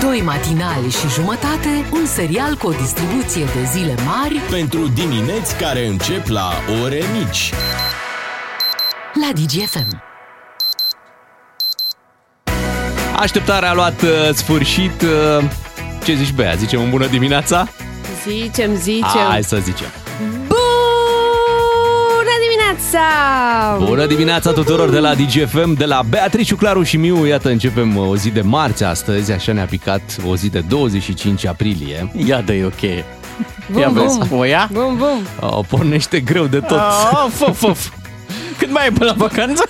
Doi matinali și jumătate, un serial cu o distribuție de zile mari pentru dimineți care încep la ore mici. La Digi FM. Așteptarea a luat sfârșit. Ce zici, Bea? Zicem bună dimineața? Zicem. Hai să zicem. Bună dimineața tuturor de la Digi FM, de la Beatrice, Ciuclaru și Miu. Iată, începem o zi de marți astăzi, așa ne-a picat o zi de 25 aprilie. Ia dă-i o cheie. Ia vezi, o ia? Bum, bum. O pornește greu de tot. Of. Cât mai e până la vacanță?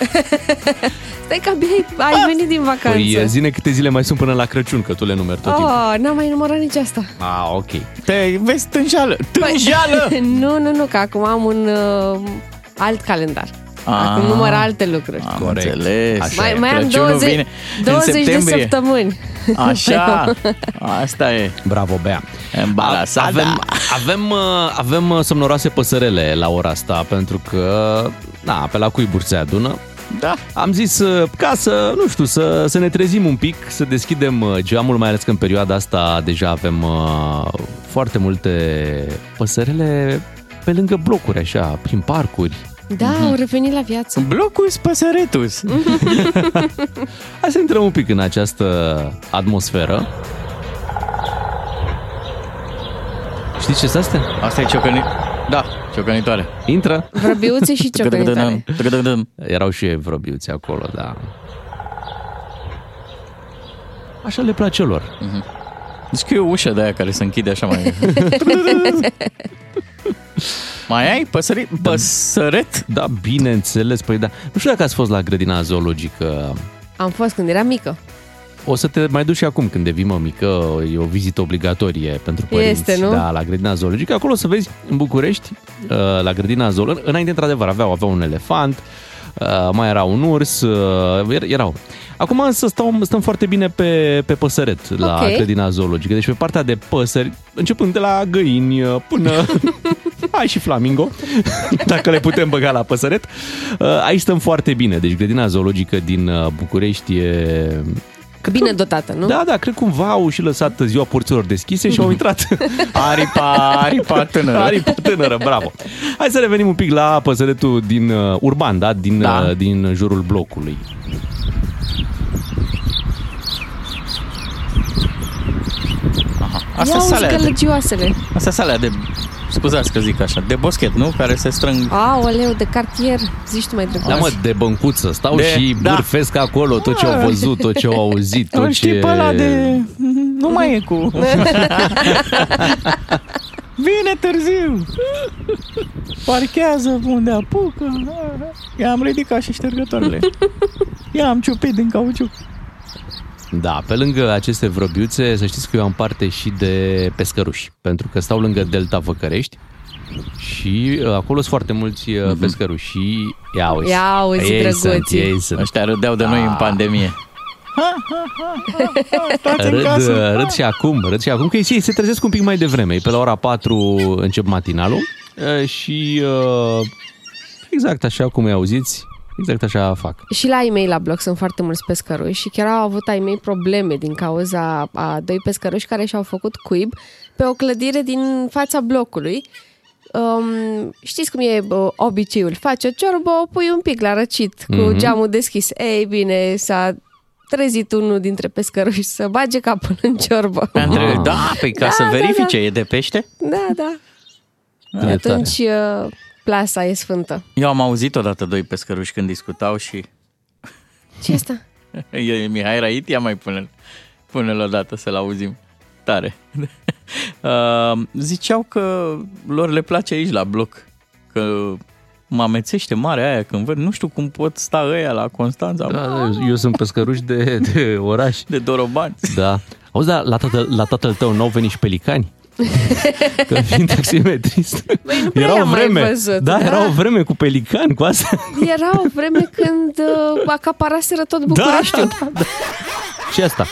Stai că ai venit din vacanță. Păi zi-ne câte zile mai sunt până la Crăciun, că tu le numeri tot timpul. N-am mai numărat nici asta. Ok. Te vezi tânjală. Tânjală! Păi, nu, că acum am un... alt calendar. Acum număr alte lucruri. Corect. Mai am 20 de săptămâni. Așa. Asta e. Bravo, Bea. Avem somnoroase păsărele la ora asta, pentru că pe la cuiburi se adună. Da. Am zis ca să, nu știu, să ne trezim un pic, să deschidem geamul, mai ales că în perioada asta deja avem foarte multe păsărele pe lângă blocuri, așa, prin parcuri. Da, au revenit la viață. Blocus păsăretus. Hai să intrăm un pic în această atmosferă. Știi ce sunt astea? Asta e ciocănitoare. Intră. Vrăbiuțe și ciocănitoare. Erau și vrăbiuțe acolo, da. Așa le place lor. Deci că e o ușă de aia care se închide așa mai... Mai ai păsăret? Da, bineînțeles. Păi da. Nu știu dacă ați fost la grădina zoologică. Am fost când eram mică. O să te mai duci și acum când devii mămică. E o vizită obligatorie pentru părinți. Este, nu? Da, la grădina zoologică. Acolo să vezi, în București, la grădina zoologică. Înainte, într-adevăr, aveau un elefant, mai era un urs, erau. Acum însă stăm foarte bine pe păsăret la grădina zoologică. Deci pe partea de păsări, începând de la găini până... Ai și flamingo, dacă le putem băga la păsăret. Aici stăm foarte bine. Deci grădina zoologică din București e... Bine dotată, nu? Da, cred cumva au și lăsat ziua porților deschise și au intrat. Aripa tânără. Aripa tânără, bravo. Hai să revenim un pic la păsăretul din urban, da? Din jurul blocului. Asta salea de... Scuzați că zic așa, de boschet, nu? Care se strâng... Aoleu, de cartier, zici tu mai drept. Da, mă, de băncuță, bârfesc acolo tot ce au văzut, tot ce au auzit, tot ce... Știi pe ăla de... Nu mai e cu... Vine târziu! Parchează unde apucă... I-am ridicat și ștergătoarele. I-am ciupit din cauciuc. Da, pe lângă aceste vrăbiuțe, să știți că eu am parte și de pescăruși, pentru că stau lângă Delta Văcărești și acolo sunt foarte mulți pescăruși și ia uzi, drăguți. Ăștia râdeau de noi în pandemie. Râd și acum că ei se trezesc un pic mai devreme. Pe la ora 4 încep matinalul și exact așa cum îi auziți. Exact așa fac. Și la ei mei la bloc sunt foarte mulți pescăruși și chiar au avut ai mei probleme din cauza a doi pescăruși care și-au făcut cuib pe o clădire din fața blocului. Știți cum e obiceiul? Faci o ciorbă, o pui un pic la răcit cu geamul deschis. Ei bine, s-a trezit unul dintre pescăruși să bage capul în ciorbă. Să verifice, e de pește? Da. Atunci... Plasa e sfântă. Eu am auzit odată doi pescăruși când discutau și... Ce asta? E Mihai Raitia, mai pune-l odată să-l auzim. Tare. Ziceau că lor le place aici la bloc. Că mă amețește marea aia când văd. Nu știu cum pot sta ăia la Constanța. Da, eu sunt pescăruși de oraș. De Dorobani. Da. Auzi, dar la tatăl tău n-au venit și pelicani? Că fiind taximetrist. Băi, nu prea era o vreme. Văzut, da, era o vreme cu pelican, cu asta. Era o vreme când acaparaseră tot Bucureștiul. Da. Și asta.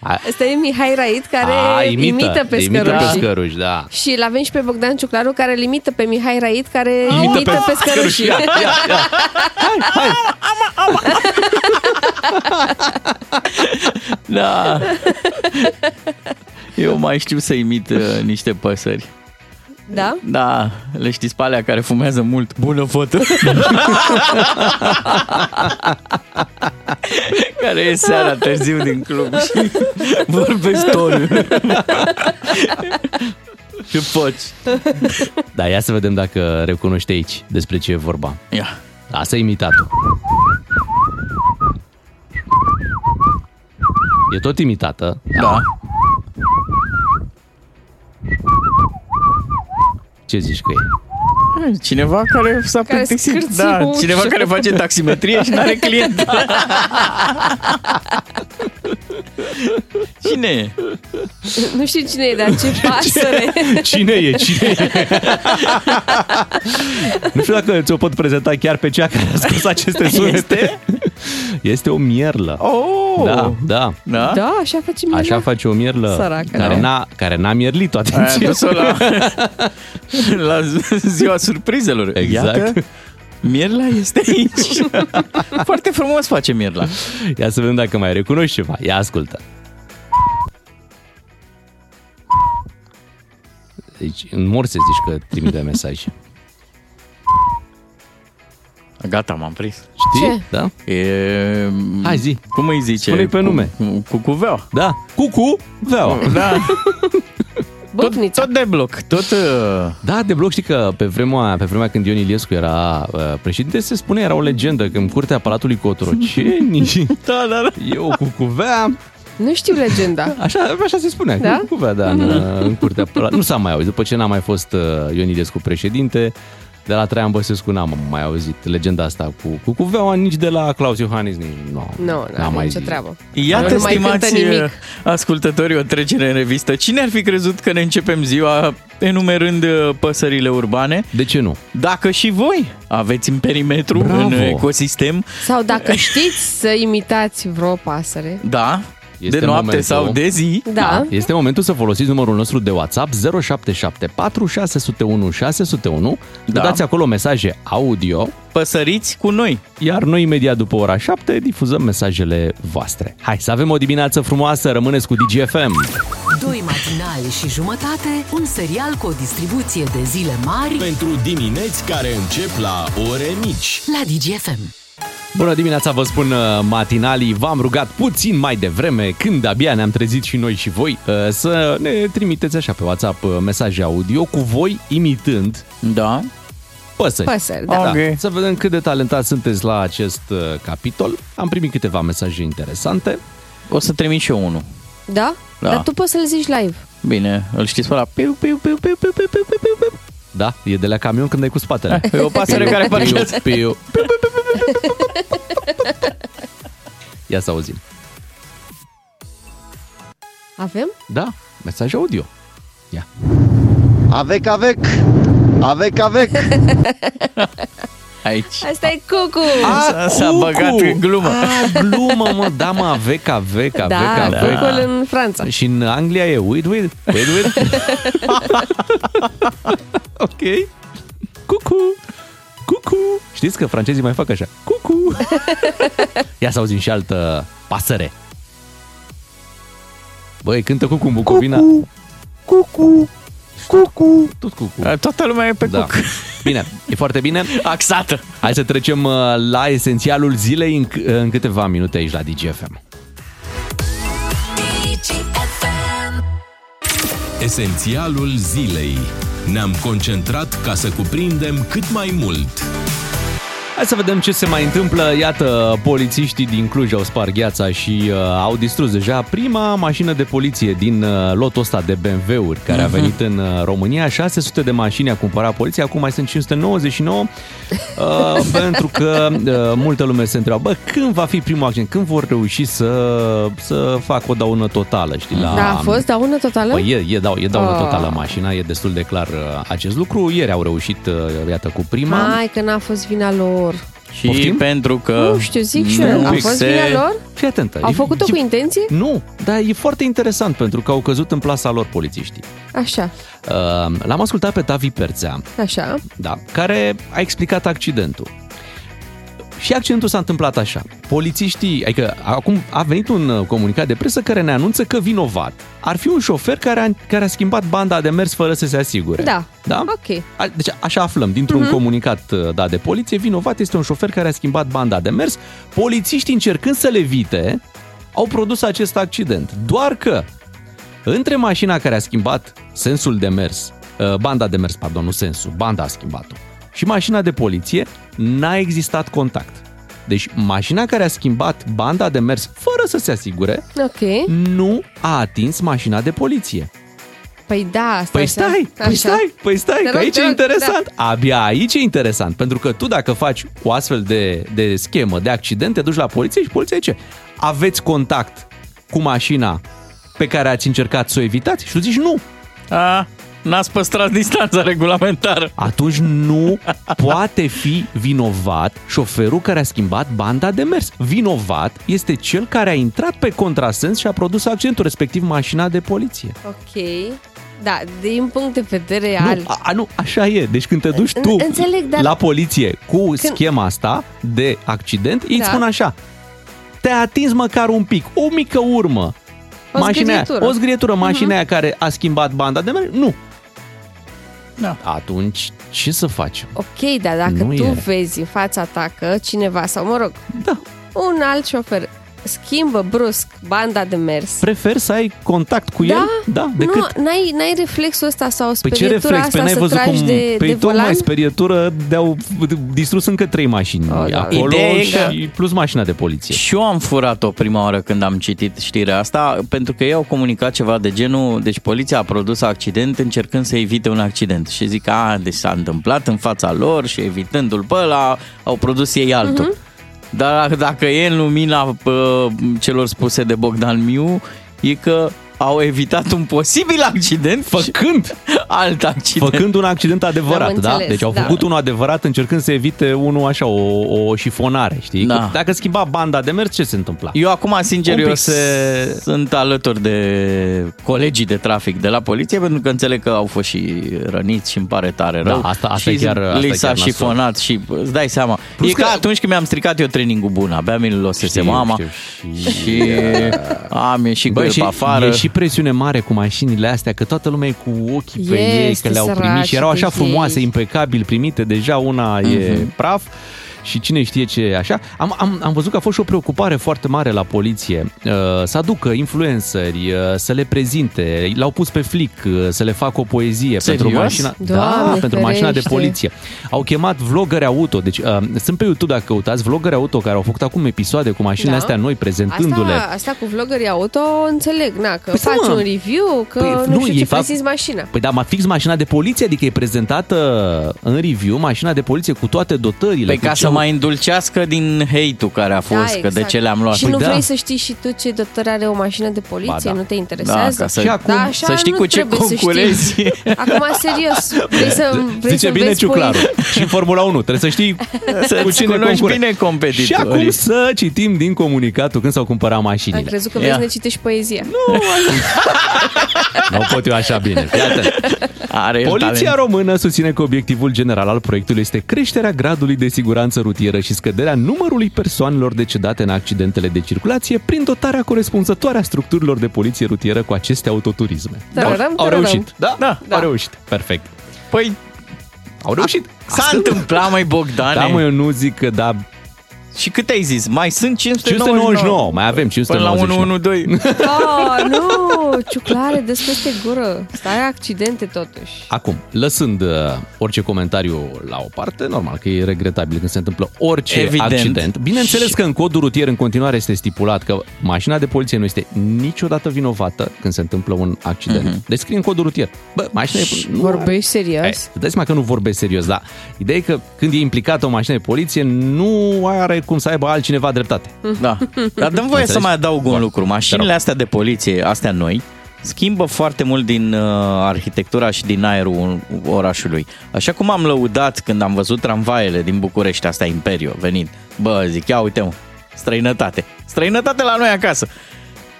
Asta e Mihai Rait, care imită pescăruși. Da. Și l-avem și pe Bogdan Ciuclaru, care îl imită pe Mihai Rait, care imită pescărușii. Hai. Da. Eu mai știu să imit niște păsări. Da? Da, le știți pe alea care fumează mult. Bună fotă! Care e seara târziu din club și vorbesc tonul. Ce faci? Da, ia să vedem dacă recunoști aici despre ce e vorba. Ia. Asta e imitatul. E tot imitată. Da. Ce zici că e? Cineva care s-a plictisit. Da, cineva care face taximetrie și n-are client. Cine e? Nu știu cine e, dar ce pasăre. Cine e? Cine e? Nu știu dacă ți-o pot prezenta chiar pe cea care a scos aceste sunete. Este o mierlă. Oh! Da, da. Da, da, așa face mierlă. Așa face o mierlă. Săracă, care n-a mierlit toată atenția. La ziua surprizelor. Exact. Iată, mierla este aici. Foarte frumos face mierla. Ia să vedem dacă mai recunoști ceva. Ia ascultă. Deci, în morse zici că trimite mesaj. Gata, m-am prins. Știi? Ce? Da? E... Hai, zi. Cum îi zice? Spune-i pe nume. Cucuveaua. Da. Cucuveaua. Da. Tot de bloc. Da, de bloc. Știi că pe vremea când Ion Iliescu era președinte, se spune, era o legendă, că în curtea Palatului Cotroceni e o cucuvea. Nu știu legenda. Așa se spunea, da? Cucuvea, da, în curtea Palatului. Nu s-a mai auzit. După ce n-a mai fost Ion Iliescu președinte, de la Traian Băsescu n-am mai auzit legenda asta cu cucuveaua, nici de la Klaus Iohannis, nici n-am mai zis. Treabă. Iată, stimați ascultătorii, o trecere în revistă. Cine ar fi crezut că ne începem ziua enumerând păsările urbane? De ce nu? Dacă și voi aveți în perimetru, bravo, în ecosistem. Sau dacă știți să imitați vreo pasăre. Da. Este de noapte momentul, sau de zi. Da. Este momentul să folosiți numărul nostru de WhatsApp 0774 601 601. Da. Dați acolo mesaje audio. Păsăriți cu noi. Iar noi imediat după ora 7 difuzăm mesajele voastre. Hai să avem o dimineață frumoasă, rămâneți cu Digi FM. 2 matinale și jumătate, un serial cu o distribuție de zile mari pentru dimineți care încep la ore mici. La Digi FM. Bună dimineața, vă spun matinalii, v-am rugat puțin mai devreme, când abia ne-am trezit și noi și voi, să ne trimiteți așa pe WhatsApp mesaje audio cu voi imitând, da, păsări. Da. Okay. Da. Să vedem cât de talentați sunteți la acest capitol. Am primit câteva mesaje interesante. O să trimit și eu unul. Da? Da? Dar tu poți să-l zici live. Bine, îl știți pe la piu, piu, piu, piu, piu, piu, piu, piu, piu. Da, e de la camion când ai cu spatele. E o pasăre care parchează. Piu, piu, piu, piu. Ia să auzim. Avem? Da, mesaj audio. Ia. Avec. Aici. Asta e cucu. S-a băgat în glumă. Glumă, mă, da, mă, avec. Cucul în Franța. Și în Anglia e with. Ok. Cucu. Știți că francezii mai fac așa. Cucu. Ia să auzim și altă pasăre. Băi, cântă cucu în Bucovina. Cucu. Tot cucu. Toată lumea e pe cucu. Da. Bine, e foarte bine. Axată. Hai să trecem la esențialul zilei în câteva minute aici la Digi FM. Esențialul zilei. Ne-am concentrat ca să cuprindem cât mai mult. Hai să vedem ce se mai întâmplă. Iată, polițiștii din Cluj au spart gheața și au distrus deja prima mașină de poliție din lotul ăsta de BMW-uri care a venit în România. 600 de mașini a cumpărat poliția, acum mai sunt 599 pentru că multă lume se întreabă, bă, când va fi primul accident? Când vor reuși să facă o daună totală? Știi, da, a fost daună totală? Bă, e daună totală mașina, e destul de clar acest lucru. Ieri au reușit, iată, cu prima. Hai că n-a fost vina lor. Și poftim? Pentru că... Nu știu, zic și eu. A fost vina lor? Fii atentă. Au făcut-o cu intenție? Nu, dar e foarte interesant pentru că au căzut în plasa lor polițiștii. Așa. L-am ascultat pe Tavi Perțea. Așa. Da, care a explicat accidentul. Și accidentul s-a întâmplat așa. Polițiștii, adică acum a venit un comunicat de presă care ne anunță că vinovat ar fi un șofer care a schimbat banda de mers fără să se asigure. Da? Ok. Deci așa aflăm dintr-un comunicat dat de poliție, vinovat este un șofer care a schimbat banda de mers. Polițiștii, încercând să le evite, au produs acest accident. Doar că între mașina care a schimbat sensul de mers, banda de mers, pardon, nu sensul, banda a schimbat-o, și mașina de poliție, n-a existat contact. Deci mașina care a schimbat banda de mers fără să se asigure, nu a atins mașina de poliție. Păi stai, că aici e interesant. Da. Abia aici e interesant, pentru că tu dacă faci o astfel de schemă, de accident, te duci la poliție și poliția zice: aveți contact cu mașina pe care ați încercat să o evitați? Și tu zici nu. N-ați păstrat distanța regulamentară. Atunci nu poate fi vinovat șoferul care a schimbat banda de mers. Vinovat este cel care a intrat pe contrasens și a produs accidentul, respectiv mașina de poliție. Ok. Da, din punct de vedere al... Nu, așa e. Deci când te duci tu la poliție cu schema asta de accident, ei îți spun așa: te-a atins măcar un pic, o mică urmă. O zgrietură, mașina aia care a schimbat banda de mers, nu. Da. Atunci, ce să facem? Ok, dar dacă vezi în fața ta că cineva, sau mă rog, un alt șofer schimbă brusc banda de mers, prefer să ai contact cu el? Da, decât... N-ai reflexul ăsta sau sperietura asta să tragi de volan? Mai sperietură de-au distrus încă 3 mașini acolo și plus mașina de poliție. Și eu am furat-o prima oară când am citit știrea asta, pentru că ei au comunicat ceva de genul: deci poliția a produs accident încercând să evite un accident. Și zic, deci s-a întâmplat în fața lor și evitându-l pe ăla, au produs ei altul. Dar dacă e în lumina celor spuse de Bogdan Miu, e că au evitat un posibil accident făcând alt accident. Făcând un accident adevărat, înțeles. Deci au făcut unul adevărat încercând să evite unul așa, o șifonare, știi? Da. Dacă schimba banda de mers, ce se întâmpla? Eu acum, sincer, sunt alături de colegii de trafic de la poliție, pentru că înțeleg că au fost și răniți și îmi pare tare rău. Asta și li s-a șifonat și îți dai seama. Plus că atunci când mi-am stricat eu trainingul bun, abia mi-l lăsese mama și am ieșit cu el pe afară. Și presiune mare cu mașinile astea, că toată lumea e cu ochii pe ei, că le-au primit și erau așa frumoase, impecabil primite, deja una e praf și cine știe ce așa. Am văzut că a fost și o preocupare foarte mare la poliție, să aducă influenceri, să le prezinte, l-au pus pe flic, să le facă o poezie. Serios? Pentru mașina, pentru mașina de poliție. Au chemat vloggeri auto, deci sunt pe YouTube dacă căutați vloggeri auto care au făcut acum episoade cu mașinile astea noi prezentându-le. Asta cu vloggerii auto, înțeleg, că faci un review, că prezinți mașina. Păi da, fix mașina de poliție, adică e prezentată în review mașina de poliție cu toate dotările. Păi mai îndulcească din hate-ul care a fost, exact. Că de ce le-am luat. Și nu vrei să știi și tu ce dotări are o mașină de poliție, nu te interesează? Să știi cu ce concurezi. Acum, serios, vrei să bine Ciuclaru. Și în Formula 1, trebuie să știi cu cine concurezi. Și acum să citim din comunicatul când s-au cumpărat mașinile. Am crezut că vrei să ne citești poezia. Nu pot eu așa bine. Poliția română susține că obiectivul general al proiectului este creșterea gradului de siguranță rutieră și scăderea numărului persoanelor decedate în accidentele de circulație prin dotarea corespunzătoare a structurilor de poliție rutieră cu aceste autoturisme. Au reușit. Da, au reușit. Perfect. Păi, au reușit. S-a întâmplat, măi, Bogdane. Da, mă, eu nu zic că da. Și cât ai zis? Mai sunt 599. Mai avem 599. Până la 112. Nu, Ciuclare, desfăște gură. Stai, accidente totuși. Acum, lăsând orice comentariu la o parte, normal că e regretabil când se întâmplă orice accident. Bineînțeles că în codul rutier în continuare este stipulat că mașina de poliție nu este niciodată vinovată când se întâmplă un accident. Deci scrie în codul rutier. Bă, mașina de... Vorbești serios? Dai seama că nu vorbești serios, dar ideea e că când e implicată o mașină de poliție, nu are cum să aibă altcineva dreptate. Da. Dar dăm voie să mai adaug un lucru. Mașinile astea de poliție, astea noi, schimbă foarte mult din arhitectura și din aerul orașului. Așa cum am lăudat când am văzut tramvaiele din București, astea Imperiu, venind. Bă, zic, ia uite-mă, străinătate. Străinătate la noi acasă.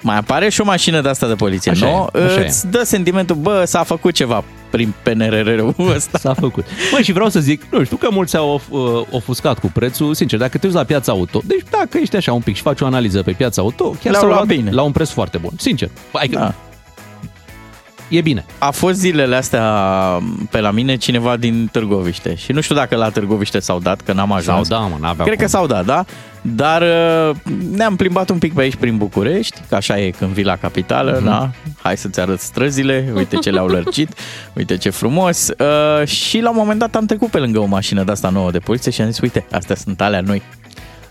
Mai apare și o mașină de asta de poliție, nu? Îți dă sentimentul, bă, s-a făcut ceva prin PNRR-ul ăsta. S-a făcut. Măi, și vreau să zic, nu știu, că mulți s-au ofuscat cu prețul, sincer, dacă te uiți la piața auto, deci dacă ești așa un pic și faci o analiză pe piața auto, chiar s-au luat bine, la un preț foarte bun, sincer. Adică, da. E bine. A fost zilele astea pe la mine cineva din Târgoviște și nu știu dacă la Târgoviște s-au dat, că n-am ajuns. S-au dat, mă, n-avea. Cred că s-au dat, da? Dar ne-am plimbat un pic pe aici prin București, că așa e când vii la capitală, da? Hai să-ți arăt străzile, uite ce le-au lărgit, uite ce frumos. Și la un moment dat am trecut pe lângă o mașină de asta nouă de poliție și am zis, uite, astea sunt alea noi.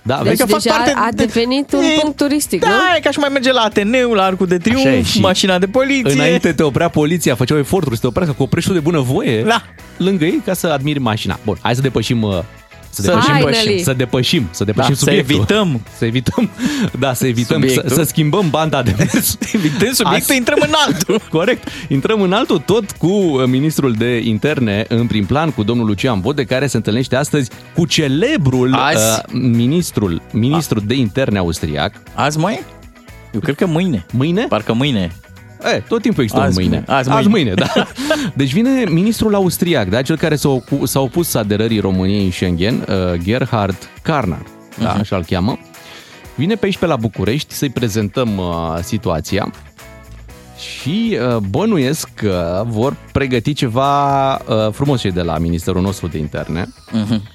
Da, deci deja a devenit un punct turistic, da, nu? Da, e ca și mai merge la Ateneu, la Arcul de Triunf, mașina de poliție. Înainte te oprea poliția, făceau eforturi să te oprească cu oprești de bunăvoie, da, lângă ei ca să admiri mașina. Bun, hai să depășim... Să depășim da, subiectul. Să evităm. Da, să evităm, să schimbăm banda de mers. Evităm subiectul, intrăm în altul. Corect. Intrăm în altul tot cu ministrul de interne în prim plan, cu domnul Lucian Bode, care se întâlnește astăzi cu celebrul ministrul de interne austriac. Azi, mai? Eu cred că mâine. Mâine? Parcă mâine. Tot timpul există mâine. Azi mâine, da. Deci vine ministrul austriac, da, cel care s-a opus aderării României în Schengen, Gerhard Karner, da, așa-l cheamă. Vine pe aici pe la București să-i prezentăm situația și bănuiesc că vor pregăti ceva frumos cei de la ministerul nostru de interne,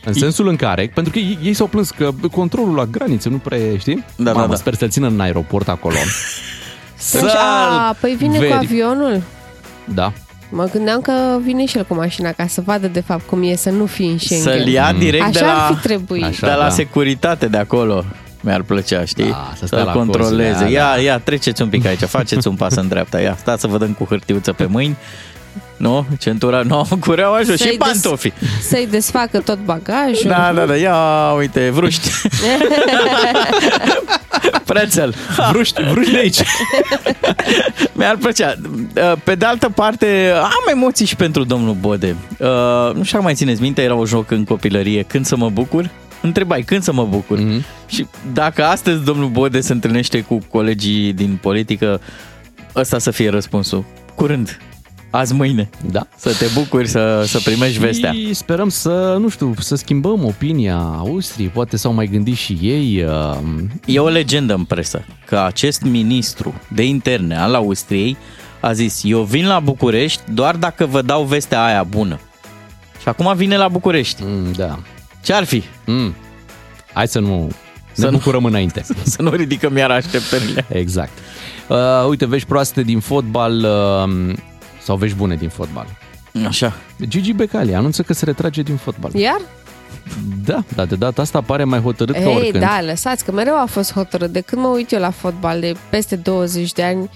în sensul în care, pentru că ei s-au plâns că controlul la graniță nu prea e, știi? Da, mamă, da. Sper să-l țină în aeroport acolo. Păi vine cu avionul? Da. Mă gândeam că vine și el cu mașina ca să vadă de fapt cum e să nu fii în Schengen. Să-l ia direct de la securitate de acolo. Mi-ar plăcea, știi? Da, să controleze. Acolo, ia, treceți un pic aici, faceți un pas în dreapta. Ia, stați să vă dăm cu hârtiuță pe mâini. Nu? Centura nouă, cureaua și pantofii. Să-i desfacă tot bagajul. Da, ia, uite, vruști. Prețel, vruști de aici. Mi-ar plăcea. Pe de altă parte, am emoții și pentru domnul Bode. Nu știu, mai țineți minte, era un joc în copilărie, când să mă bucur? Întrebai când să mă bucur. Și dacă astăzi domnul Bode se întâlnește cu colegii din politică, ăsta să fie răspunsul. Curând. Azi, mâine. Da. Să te bucuri, să primești vestea. Și sperăm să schimbăm opinia Austriei. Poate s-au mai gândit și ei. E o legendă în presă că acest ministru de interne al Austriei a zis: eu vin la București doar dacă vă dau vestea aia bună. Și acum vine la București. Da. Ce ar fi? Hai să nu... Ne bucurăm înainte. Să nu ridicăm iar așteptările. Exact. Uite, vești proaste din fotbal... sau vești bune din fotbal. Așa. Gigi Becali anunță că se retrage din fotbal. Iar? Da, de data asta pare mai hotărât ca oricând. Da, lăsați că mereu a fost hotărât. De când mă uit eu la fotbal, de peste 20 de ani,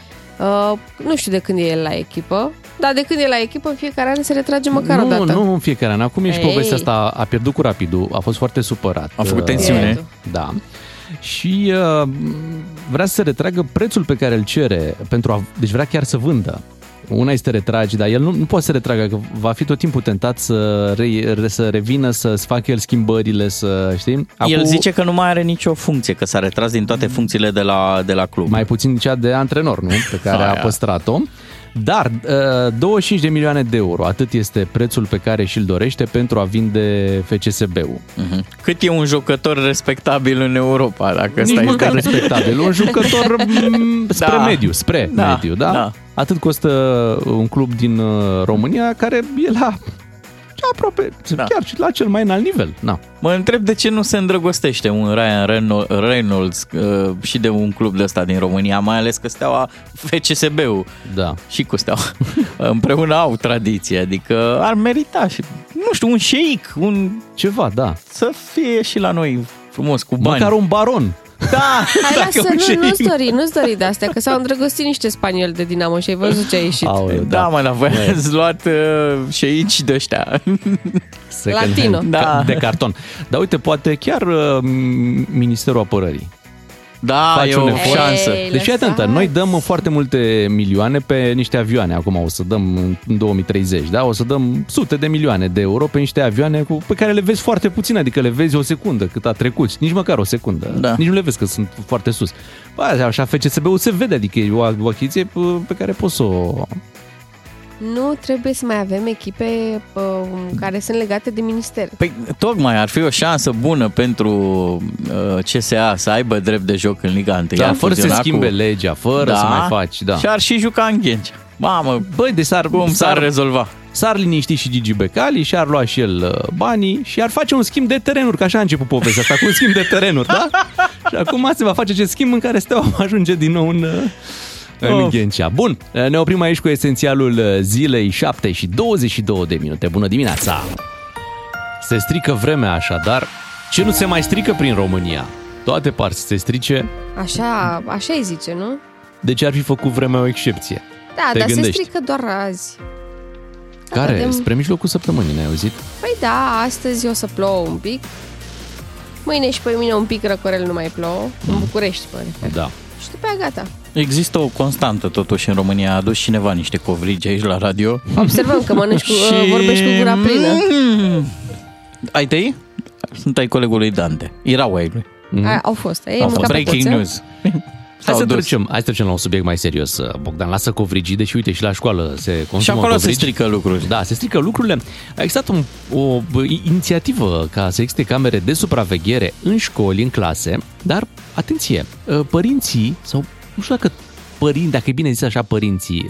nu știu de când e el la echipă, dar de când e la echipă, în fiecare an se retrage măcar o dată. Nu în fiecare an. Acum ești povestea asta, a pierdut cu Rapidul, a fost foarte supărat. A făcut tensiune. Da. Și vrea să se retragă prețul pe care îl cere, deci vrea chiar să vândă. Una este retragi, dar el nu poate să retragă, că va fi tot timpul tentat să revină, să-ți facă el schimbările, să știi. El zice că nu mai are nicio funcție, că s-a retras din toate funcțiile de la club. Mai puțin cea de antrenor, nu? Pe care a păstrat-o. Dar 25 de milioane de euro, atât este prețul pe care și-l dorește pentru a vinde FCSB-ul. Cât e un jucător respectabil în Europa, dacă nici stai măcar respectabil, un jucător spre mediu, da? Da. Atât costă un club din România care e la aproape, chiar și la cel mai înalt nivel. Na. Mă întreb de ce nu se îndrăgostește un Ryan Reynolds și de un club de ăsta din România, mai ales că Steaua, FCSB-ul și cu Steaua împreună au tradiție, adică ar merita și, nu știu, un șeic, un ceva, da. Să fie și la noi frumos, cu bani. Măcar un baron. Da, hai să nu-ți dori de astea, că s-au îndrăgostit niște spanioli de Dinamo și ai văzut ce a ieșit. Da, mă, la voi ați luat și aici de ăștia. Latino. Da. De carton. Dar uite, poate chiar Ministerul Apărării. Da, faci o șansă. Deci atentă, noi dăm foarte multe milioane pe niște avioane. Acum o să dăm în 2030, da? O să dăm sute de milioane de euro pe niște avioane pe care le vezi foarte puțin, adică le vezi o secundă cât a trecut, nici măcar o secundă. Da. Nici nu le vezi că sunt foarte sus. Așa FCSB-ul se vede, adică e o achiziție pe care poți să o nu trebuie să mai avem echipe care sunt legate de minister. Păi, tocmai ar fi o șansă bună pentru CSA să aibă drept de joc în Liga 1. Da, fără să schimbe legea, fără să mai faci. Da. Și ar și juca în Ghencea. Mamă, băi, de s-ar rezolva. S-ar liniști și Gigi Becali și ar lua și el banii și ar face un schimb de terenuri, că așa a început povestea asta, cu un schimb de terenuri, da? Și acum se va face acest schimb în care Steaua ajunge din nou în Ghencea. Bun, ne oprim aici cu esențialul zilei, 7:22. Bună dimineața! Se strică vremea așadar. Ce nu se mai strică prin România? Toate par să se strice. Așa îi zice, nu? Deci ar fi făcut vremea o excepție. Da, te dar gândești? Se strică doar azi. Care? Vedem... Spre mijlocul săptămânii, ne-ai auzit? Păi da, astăzi o să plouă un pic. Mâine și pe mine un pic răcorel, nu mai plouă. În București, pare. Da. Și după aia gata. Există o constantă totuși în România. A adus cineva niște covrigi aici la radio. Observăm că mănânci cu, și... vorbești cu gura plină. Ai tăi? Sunt ai colegului Dante. Erau ai lui. Au fost. Ei, au fost. Breaking news. Hai să trecem la un subiect mai serios, Bogdan. Lasă covrigide și uite, și la școală se consumă covrigi. Și acolo se strică lucrurile. Da, se strică lucrurile. A existat o inițiativă ca să existe camere de supraveghere în școli, în clase, dar, atenție, părinții, sau nu știu dacă părinți, dacă e bine zis așa părinții,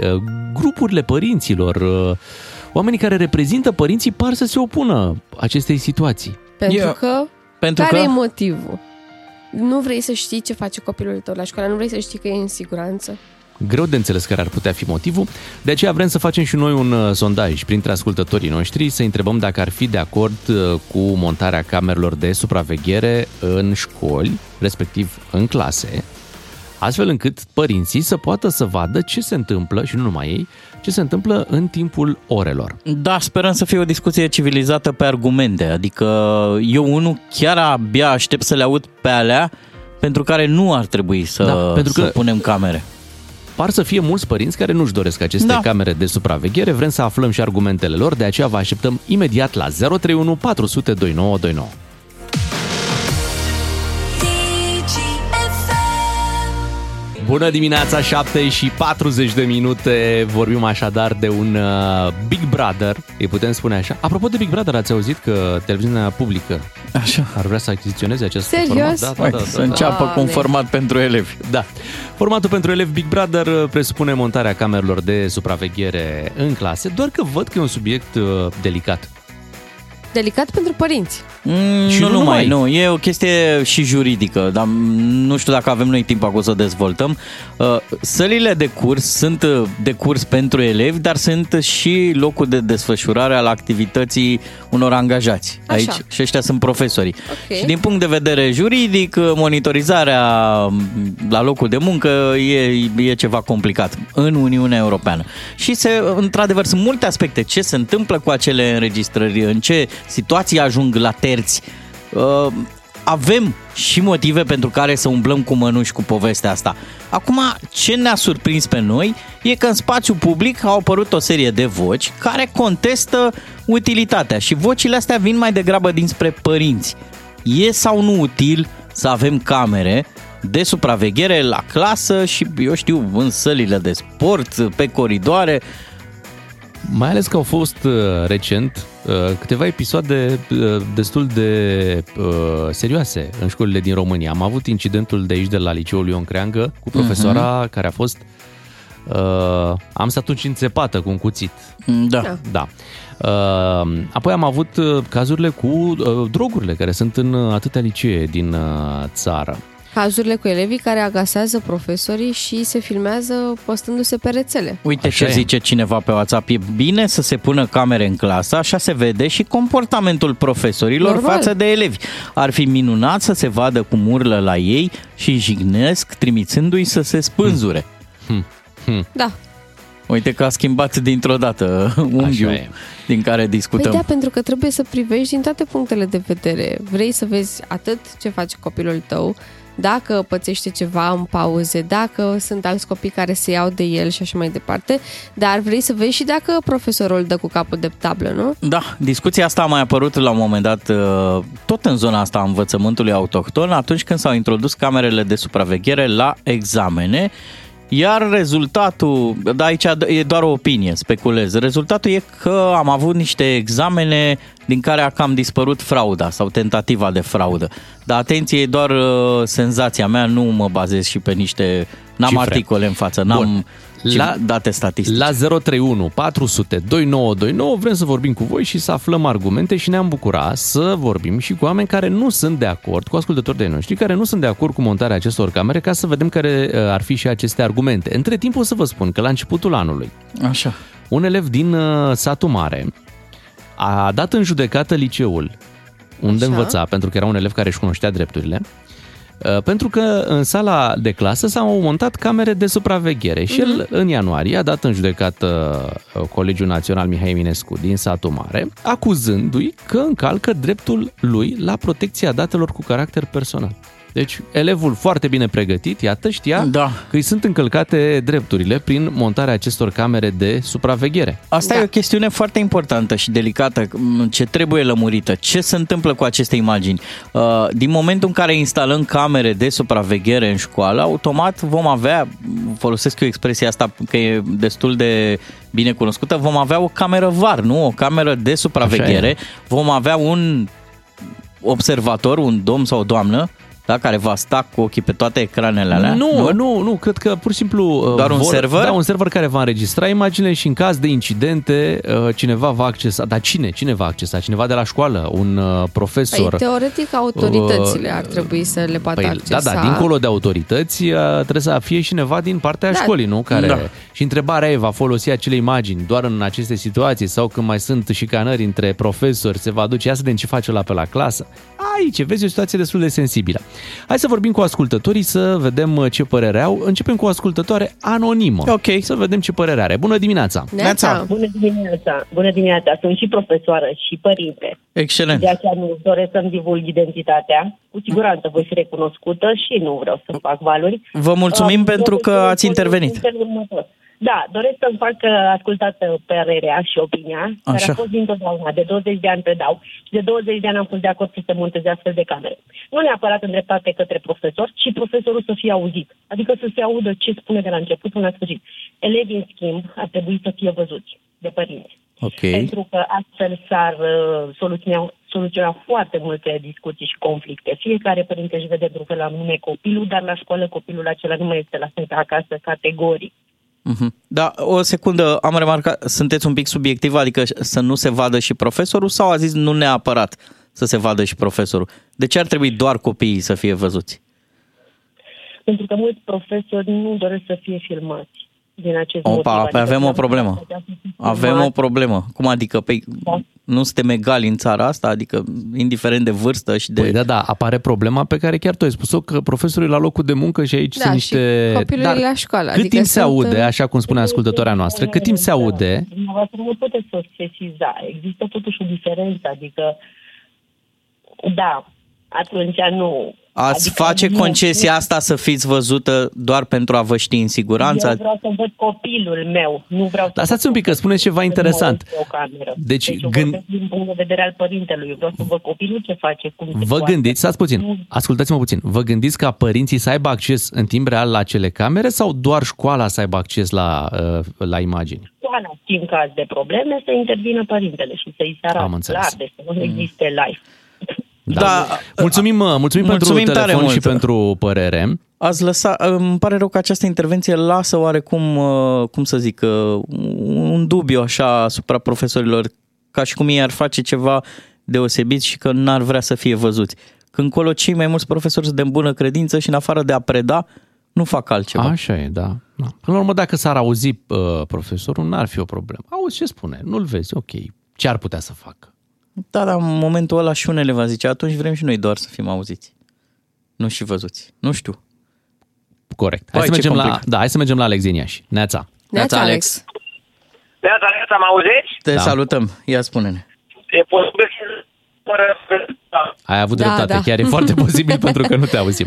grupurile părinților, oamenii care reprezintă părinții par să se opună acestei situații. Pentru că care e motivul? Nu vrei să știi ce face copilul tău la școală, nu vrei să știi că e în siguranță. Greu de înțeles care ar putea fi motivul, de aceea vrem să facem și noi un sondaj printre ascultătorii noștri, să întrebăm dacă ar fi de acord cu montarea camerelor de supraveghere în școli, respectiv în clase, astfel încât părinții să poată să vadă ce se întâmplă, și nu numai ei, ce se întâmplă în timpul orelor. Da, sperăm să fie o discuție civilizată pe argumente, adică eu unul chiar abia aștept să le aud pe alea pentru care nu ar trebui să punem camere. Par să fie mulți părinți care nu-și doresc aceste camere de supraveghere, vrem să aflăm și argumentele lor, de aceea vă așteptăm imediat la 031 400 2929. Bună dimineața, 7:40. Vorbim așadar de un Big Brother, îi putem spune așa. Apropo de Big Brother, ați auzit că televiziunea publică ar vrea să achiziționeze acest format? Da. Să înceapă cu un format pentru elevi. Da. Formatul pentru elevi Big Brother presupune montarea camerelor de supraveghere în clase, doar că văd că e un subiect delicat. Delicat pentru părinți. Și nu numai, nu. E o chestie și juridică, dar nu știu dacă avem noi timp acum să o dezvoltăm. Sălile de curs sunt de curs pentru elevi, dar sunt și locul de desfășurare al activității unor angajați. Așa. Aici, și ăștia sunt profesorii. Okay. Și din punct de vedere juridic, monitorizarea la locul de muncă e ceva complicat în Uniunea Europeană. Și într-adevăr sunt multe aspecte. Ce se întâmplă cu acele înregistrări, în ce situații ajung la terți. Avem și motive pentru care să umblăm cu mănuși cu povestea asta. Acum, ce ne-a surprins pe noi e că în spațiul public au apărut o serie de voci care contestă utilitatea și vocile astea vin mai degrabă dinspre părinți. E sau nu util să avem camere de supraveghere la clasă și, eu știu, în sălile de sport, pe coridoare? Mai ales că au fost recent câteva episoade destul de serioase în școlile din România. Am avut incidentul de aici, de la liceul Ion Creangă, cu profesoara care a fost, am stat atunci înțepată cu un cuțit. Da. Apoi am avut cazurile cu drogurile care sunt în atâtea licee din țară. Cazurile cu elevii care agasează profesorii și se filmează postându-se pe rețele. Uite așa ce zice cineva pe WhatsApp. E bine să se pună camere în clasă, așa se vede și comportamentul profesorilor față de elevi. Ar fi minunat să se vadă cum urlă la ei și jignesc trimițându-i să se spânzure. Da. Uite că a schimbat dintr-o dată unghiul din care discutăm. Păi da, pentru că trebuie să privești din toate punctele de vedere. Vrei să vezi atât ce face copilul tău, dacă pățește ceva în pauze, dacă sunt alți copii care se iau de el și așa mai departe, dar vrei să vezi și dacă profesorul dă cu capul de tablă, nu? Da, discuția asta a mai apărut la un moment dat tot în zona asta a învățământului autohton, atunci când s-au introdus camerele de supraveghere la examene Iar rezultatul, da, aici e doar o opinie, speculez, rezultatul e că am avut niște examene din care a cam dispărut frauda sau tentativa de fraudă. Dar atenție, e doar senzația mea, nu mă bazez și pe niște... N-am cifre. Articole în față, n-am date statistice. La 031 400 2929 vrem să vorbim cu voi și să aflăm argumente și ne-am bucurat să vorbim și cu oameni care nu sunt de acord, cu ascultători de noștri, care nu sunt de acord cu montarea acestor camere, ca să vedem care ar fi și aceste argumente. Între timp o să vă spun că la începutul anului, așa, un elev din Satu Mare a dat în judecată liceul unde învăța, pentru că era un elev care își cunoștea drepturile, pentru că în sala de clasă s-au montat camere de supraveghere și el în ianuarie a dat în judecată Colegiul Național Mihai Eminescu din Satu Mare, acuzându-i că încalcă dreptul lui la protecția datelor cu caracter personal. Deci elevul foarte bine pregătit, iată, știa că îi sunt încălcate drepturile prin montarea acestor camere de supraveghere. Asta e o chestiune foarte importantă și delicată, ce trebuie lămurită. Ce se întâmplă cu aceste imagini? Din momentul în care instalăm camere de supraveghere în școală, automat vom avea, folosesc eu expresia asta că e destul de bine cunoscută, vom avea o cameră VAR, nu? O cameră de supraveghere. Vom avea un observator, un domn sau o doamnă, da, care va sta cu ochii pe toate ecranele alea? Nu, cred că pur și simplu... Doar un server? Da, un server care va înregistra imaginile și în caz de incidente cineva va accesa. Dar cine? Cine va accesa? Cineva de la școală? Un profesor? Păi, teoretic, autoritățile ar trebui să le poată accesa. Da, dincolo de autorități trebuie să fie cineva din partea școlii, nu? Care... Da. Și întrebarea e, va folosi acele imagini doar în aceste situații sau când mai sunt șicanări între profesori, se va duce, ia să vedem ce face ăla pe la clasă. Aici, vezi, o situație destul de sensibilă. Hai să vorbim cu ascultătorii, să vedem ce părere au. Începem cu o ascultătoare anonimă. Ok. Să vedem ce părere are. Bună dimineața! Bună dimineața! Sunt și profesoară și părinte. Excelent! De aceea nu doresc să-mi divulg identitatea. Cu siguranță voi fi recunoscută și nu vreau să fac valuri. Vă mulțumim pentru că ați intervenit. Da, doresc să-mi fac ascultată părerea și opinia, care a fost dintotdeauna, de 20 de ani predau și de 20 de ani am fost de acord să se monteze astfel de camere. Nu neapărat îndreptate către profesor, ci profesorul să fie auzit, adică să se audă ce spune de la început până la sfârșit. Elevii, în schimb, ar trebui să fie văzuți de părinți, pentru că astfel s-ar soluționa foarte multe discuții și conflicte. Fiecare părinte își vede într-un fel anume copilul, dar la școală copilul acela nu mai este la fel ca acasă, categoric. Da, o secundă, am remarcat, sunteți un pic subiectiv, adică să nu se vadă și profesorul sau a zis nu neapărat să se vadă și profesorul? De ce ar trebui doar copiii să fie văzuți? Pentru că mulți profesori nu doresc să fie filmați din acest motiv. Adică avem o problemă. Cum adică? Nu suntem egali în țara asta? Adică indiferent de vârstă și de... Păi da, apare problema pe care chiar tu ai spus-o, că profesorii la locul de muncă și aici sunt niște... Da, și copilul la școală. Cât timp se aude, așa cum spune ascultătoarea noastră, cât timp se aude... Nu puteți să obsesiza. Există totuși o diferență, adică... Da, atunci nu... Ați face concesia asta să fiți văzută doar pentru a vă ști în siguranță? Eu vreau să văd copilul meu, nu vreau să... Lăsați un pic, că spuneți ceva interesant. Deci din punct de vedere al părintelui, eu vreau să văd copilul ce face, cum se poate. Vă gândiți, stați puțin, ascultați-mă puțin, vă gândiți ca părinții să aibă acces în timp real la acele camere sau doar școala să aibă acces la imagini? Școala, în caz de probleme, să intervină părintele și să-i se arată clar, deci să nu existe live. Da. Mulțumim pentru telefon și pentru părere. Îmi pare rău că această intervenție lasă oarecum, cum să zic, un dubiu așa asupra profesorilor, ca și cum ei ar face ceva deosebit și că n-ar vrea să fie văzuți. Când colo cei mai mulți profesori sunt de bună credință și în afară de a preda, nu fac altceva. Așa e, da. Până la urmă, dacă s-ar auzi profesorul, n-ar fi o problemă. Auzi ce spune, nu-l vezi, ok. Ce ar putea să facă? Da, dar în momentul ăla și unele va zice, atunci vrem și noi doar să fim auziți, nu și văzuți. Nu știu. Corect. Hai să mergem la Alex din Iași. Neața. Neața, Alex. Neața, mă auziți? Te salutăm. Ia spune-ne. E posibil fără... Ai avut dreptate, chiar e foarte posibil pentru că nu te auzim.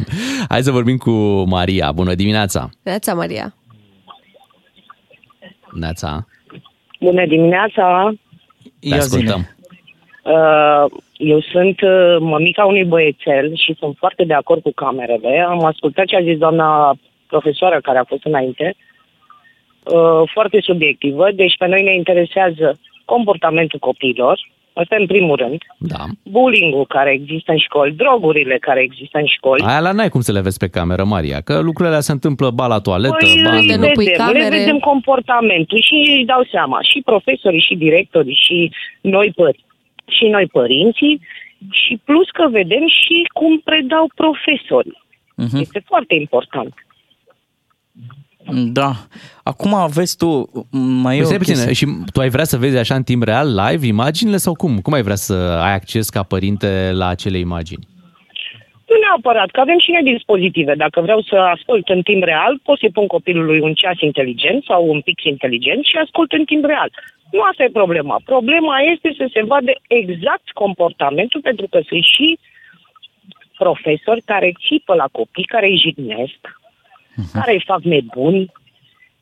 Hai să vorbim cu Maria. Bună dimineața. Neața, Maria. Neața. Bună dimineața. Te ascultăm. Eu sunt mămica unui băiețel și sunt foarte de acord cu camerele. Am ascultat ce a zis doamna profesoară care a fost înainte, foarte subiectivă, deci pe noi ne interesează comportamentul copiilor, asta în primul rând, da. Bullying-ul care există în școli, drogurile care există în școli. Aia la n-ai cum să le vezi pe cameră, Maria, că lucrurile alea se întâmplă ba la toaletă, le vedem comportamentul și își dau seama, și profesorii, și directorii, și noi părinții, și plus că vedem și cum predau profesorii. Uh-huh. Este foarte important. Da. Acum aveți tu mai puțin, și tu ai vrea să vezi așa în timp real, live, imaginile sau cum? Cum ai vrea să ai acces ca părinte la acele imagini? Nu neapărat, că avem și noi dispozitive. Dacă vreau să ascult în timp real, pot să-i pun copilului un ceas inteligent sau un pix inteligent și ascult în timp real. Nu asta e problema. Problema este să se vadă exact comportamentul, pentru că sunt și profesori care țipă la copii, care îi jignesc, care îi fac nebuni,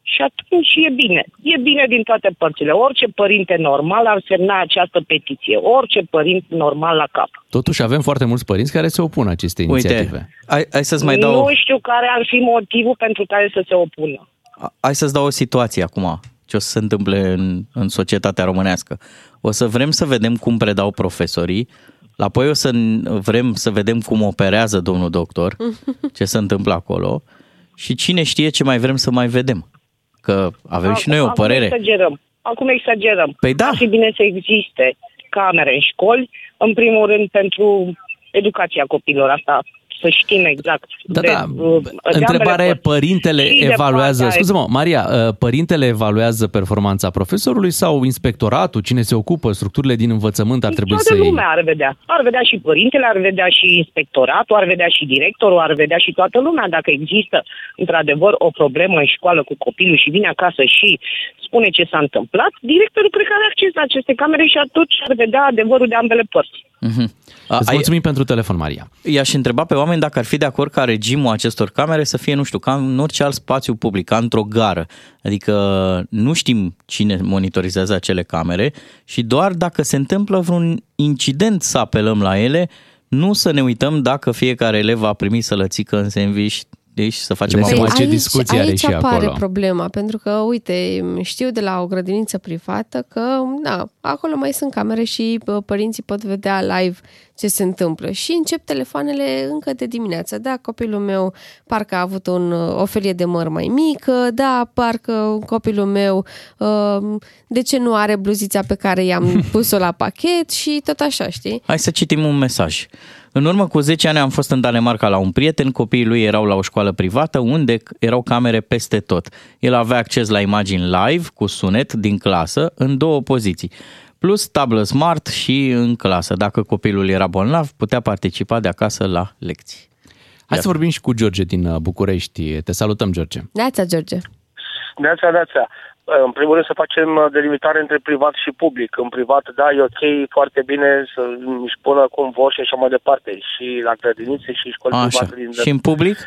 și atunci e bine. E bine din toate părțile. Orice părinte normal ar semna această petiție. Orice părinte normal la cap. Totuși avem foarte mulți părinți care se opun acestei inițiative. Uite, hai să-ți mai dau... Nu știu care ar fi motivul pentru care să se opună. Hai să-ți dau o situație acum, ce o să se întâmple în societatea românească. O să vrem să vedem cum predau profesorii, apoi o să vrem să vedem cum operează domnul doctor, ce se întâmplă acolo. Și cine știe ce mai vrem să mai vedem? Că avem și noi o părere. Acum exagerăm. Păi da. Ar fi bine să existe camere în școli, în primul rând pentru educația copiilor, asta să știm exact. Întrebarea e, părintele evaluează... Scuze-mă, Maria, părintele evaluează performanța profesorului sau inspectoratul, cine se ocupă, structurile din învățământ ar trebui să... Toată lumea ar vedea. Ar vedea și părintele, ar vedea și inspectoratul, ar vedea și directorul, ar vedea și toată lumea. Dacă există, într-adevăr, o problemă în școală cu copilul și vine acasă și spune ce s-a întâmplat, directorul cred că are acces la aceste camere și atunci ar vedea adevărul de ambele părți. Mm-hmm. Îți mulțumim pentru telefon, Maria. I-aș întreba pe oameni dacă ar fi de acord ca regimul acestor camere să fie, nu știu, ca în orice alt spațiu public, ca într-o gară. Adică nu știm cine monitorizează acele camere și doar dacă se întâmplă vreun incident să apelăm la ele, nu să ne uităm dacă fiecare elev va primi sălățică în sandwich. Deci să facem ce discuție are și acolo. Aici apare problema, pentru că, uite, știu de la o grădiniță privată că, da, acolo mai sunt camere și părinții pot vedea live ce se întâmplă. Și încep telefoanele încă de dimineață. Da, copilul meu parcă a avut o felie de măr mai mică, da, parcă copilul meu de ce nu are bluzița pe care i-am pus-o la pachet și tot așa, știi? Hai să citim un mesaj. În urmă cu 10 ani am fost în Danemarca la un prieten, copiii lui erau la o școală privată unde erau camere peste tot. El avea acces la imagini live cu sunet din clasă în două poziții, plus tablă smart și în clasă. Dacă copilul era bolnav, putea participa de acasă la lecții. Hai să vorbim și cu George din București. Te salutăm, George. Neața, George. Neața. În primul rând să facem delimitare între privat și public. În privat, da, e ok, foarte bine să își pună cum vor și așa mai departe. Și la grădinițe și școli private. Și în public?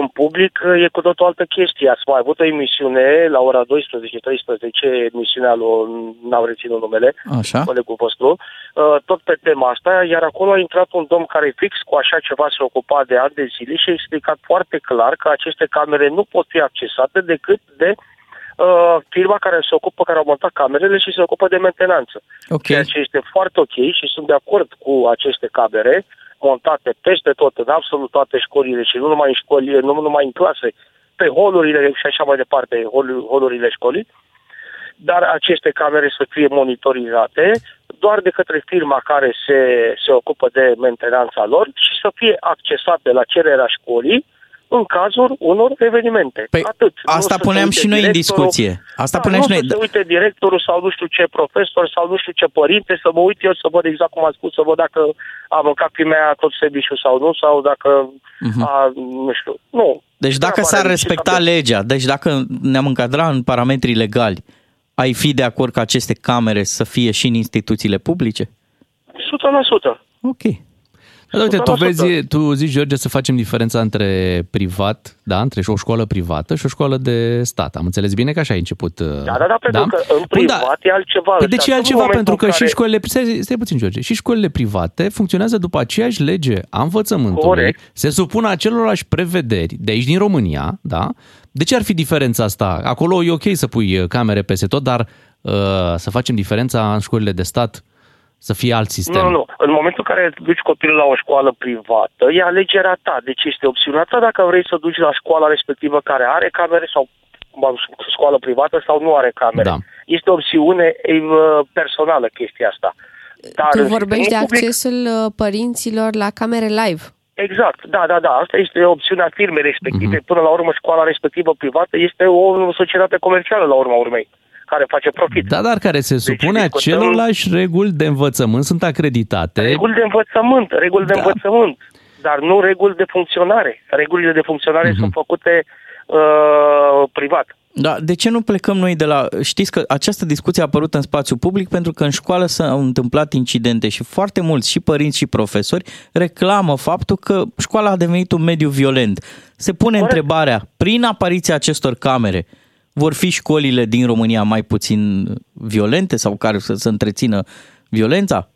În public e cu totul altă chestie. Ați mai avut o emisiune la ora 12-13, emisiunea lui, n-am reținut numele, colegul vostru, tot pe tema asta, iar acolo a intrat un domn care fix cu așa ceva se ocupa de ani de zile și a explicat foarte clar că aceste camere nu pot fi accesate decât de firma care se ocupă, care au montat camerele și se ocupă de mentenanță. Ceea ce este foarte ok și sunt de acord cu aceste camere montate peste tot, în absolut toate școlile și nu numai în școli, nu numai în clase, pe holurile și așa mai departe, holurile școlii, dar aceste camere să fie monitorizate doar de către firma care se ocupă de mentenanța lor și să fie accesate la cererea școlii în cazul unor evenimente. Păi, atât. Asta puneam și noi în discuție. Asta puneam și noi. Nu să se uite directorul sau nu știu ce profesor sau nu știu ce părinte, să mă uit eu să văd exact cum am spus, să văd dacă a mâncat primea tot sebișul sau nu, sau dacă nu știu. Nu. Deci dacă s-ar respecta legea, deci dacă ne-am încadrat în parametrii legali, ai fi de acord că aceste camere să fie și în instituțiile publice? 100%. Ok. Da, uite, tu zici, George, să facem diferența între privat, da, între o școală privată și o școală de stat. Am înțeles bine că așa ai început. Da, pentru că în privat e altceva. Păi de ce e altceva? Pentru că și școlile private, stai puțin, George, și școlile private funcționează după aceeași lege a învățământului. Corect. Se supun acelorlași prevederi de aici din România, da? De ce ar fi diferența asta? Acolo e ok să pui camere peste tot, dar să facem diferența în școlile de stat, să fie alt sistem. Nu. În momentul în care duci copilul la o școală privată, e alegerea ta. Deci este opțiunea ta dacă vrei să duci la școala respectivă care are camere sau școală privată sau nu are camere. Da. Este opțiune personală chestia asta. Dar tu vorbești de accesul părinților la camere live. Exact, da. Asta este opțiunea firmei respective. Până la urmă, școala respectivă privată este o societate comercială la urma urmei, care face profit. Da, dar care se supune acelorlași reguli de învățământ, sunt acreditate. Reguli de învățământ, dar nu reguli de funcționare. Regulile de funcționare sunt făcute privat. Da, de ce nu plecăm noi de la... Știți că această discuție a apărut în spațiu public pentru că în școală s-au întâmplat incidente și foarte mulți, și părinți și profesori, reclamă faptul că școala a devenit un mediu violent. Se pune întrebarea, prin apariția acestor camere, vor fi școlile din România mai puțin violente sau care să întrețină violența?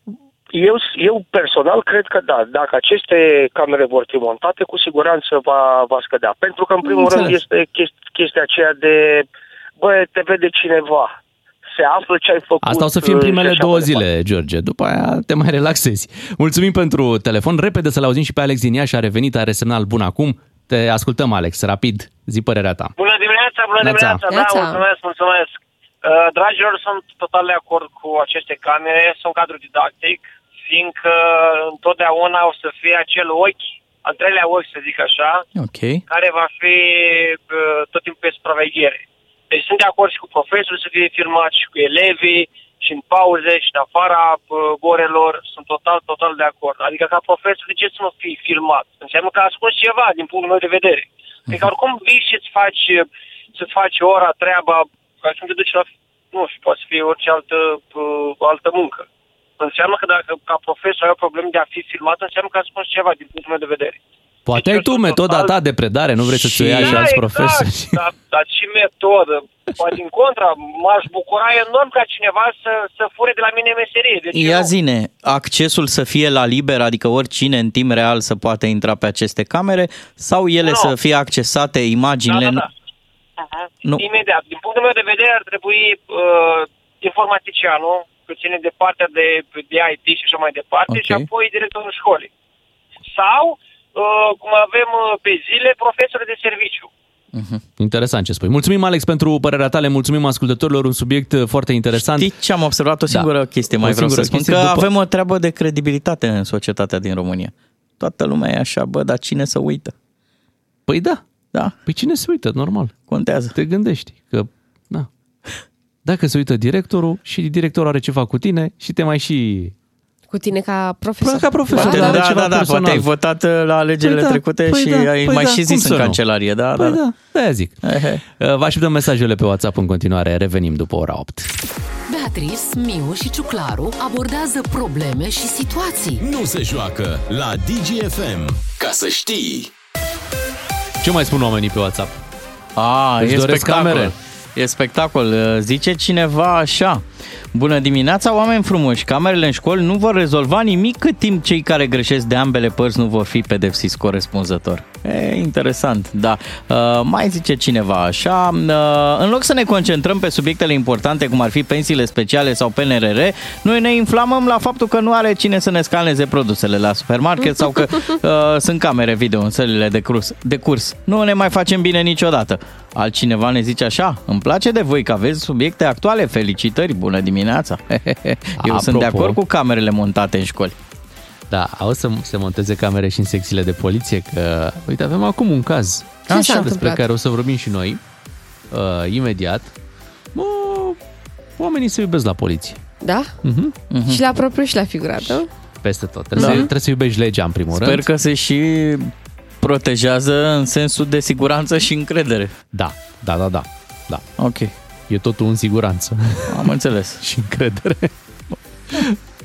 Eu personal cred că da. Dacă aceste camere vor fi montate, cu siguranță va scădea. Pentru că, în primul rând, este chestia aceea de te vede cineva. Se află ce ai făcut. Asta o să fie în primele 2 zile, George. După aia te mai relaxezi. Mulțumim pentru telefon. Repede să-l auzim și pe Alex din Iași. A revenit, are semnal bun acum. Te ascultăm, Alex, rapid. Zi părerea ta. Bună dimineața. Da, mulțumesc. Dragilor, sunt total de acord cu aceste camere, sunt cadru didactic, fiindcă întotdeauna o să fie acel ochi, al treilea ochi, să zic așa, care va fi tot timpul pe supraveghere. Deci sunt de acord și cu profesorii să fie filmați, și cu elevii, și în pauze, și în afara orelor, sunt total de acord. Adică ca profesor, de ce să nu fii filmat? Înseamnă că ascunzi ceva, din punctul meu de vedere. Adică oricum vii și îți faci ora, treaba, că așa te duci la, nu știu, poate să fie orice altă muncă. Înseamnă că dacă ca profesor ai o problemă de a fi filmat, înseamnă că ai spus ceva din punctul meu de vedere. Poate deci ai tu metoda ta de predare, nu vrei să-ți o iei și alți profesori. Dar și metodă. Poate din contra, m-aș bucura enorm ca cineva să fure de la mine meserie. Deci ia zine, accesul să fie la liber, adică oricine în timp real să poată intra pe aceste camere, sau ele să fie accesate, imaginile... Da. Nu. Imediat. Din punctul meu de vedere ar trebui informaticianul, că ține de partea de IT și așa mai departe, și apoi directorul școlii. Sau, cum avem pe zile, profesorii de serviciu. Interesant ce spui. Mulțumim, Alex, pentru părerea ta, le mulțumim ascultătorilor, un subiect foarte interesant. Știi ce am observat? O singură chestie mai vreau să spun, că avem o treabă de credibilitate în societatea din România. Toată lumea e așa, dar cine să uită? Păi da. Da. Păi cine se uită, normal. Contează. Te gândești că, da, dacă se uită directorul și directorul are ceva cu tine și te mai și... Cu tine ca profesor. Ca profesor. Da, poate ai votat la alegerile trecute și ai zis în cancelarie. Da, aia zic. Vă așteptăm mesajele pe WhatsApp în continuare. Revenim după ora 8. Beatrice, Miu și Ciuclaru abordează probleme și situații. Nu se joacă la Digi FM. Ca să știi... Ce mai spun oamenii pe WhatsApp? Își doresc camere. E spectacol. Zice cineva așa. Bună dimineața, oameni frumoși. Camerele în școli nu vor rezolva nimic cât timp cei care greșesc de ambele părți nu vor fi pedepsiți corespunzător. Interesant, da. Mai zice cineva așa. În loc să ne concentrăm pe subiectele importante, cum ar fi pensiile speciale sau PNRR, noi ne inflamăm la faptul că nu are cine să ne scaneze produsele la supermarket sau că sunt camere video în sălile de curs. Nu ne mai facem bine niciodată. Altcineva ne zice așa. Îmi place de voi că aveți subiecte actuale. Felicitări, bună dimineața. Eu sunt de acord cu camerele montate în școli. Da, au să se monteze camere și în secțiile de poliție, că uite, avem acum un caz despre care o să vorbim și noi imediat. Oamenii se iubesc la poliție. Da? Și la propriu și la figurat, da? Peste tot. Trebuie să iubești legea în primul rând. Sper că se și protejează în sensul de siguranță și încredere. Da. Ok. E totul în siguranță. Am înțeles. Și încredere.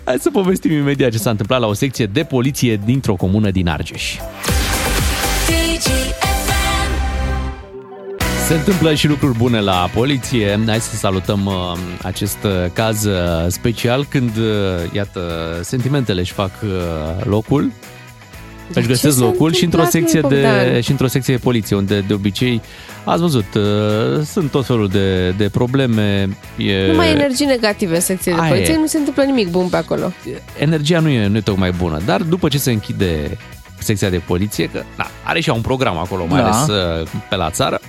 Hai să povestim imediat ce s-a întâmplat la o secție de poliție dintr-o comună din Argeș. Se întâmplă și lucruri bune la poliție. Hai să salutăm acest caz special când, iată, sentimentele își fac locul. Își găsesc locul și într-o secție de poliție, unde de obicei, ați văzut, sunt tot felul de probleme. Numai energii negative în secție de poliție, nu se întâmplă nimic bun pe acolo. Energia nu e tocmai bună, dar după ce se închide secția de poliție, că na, are și un program acolo, mai ales pe la țară,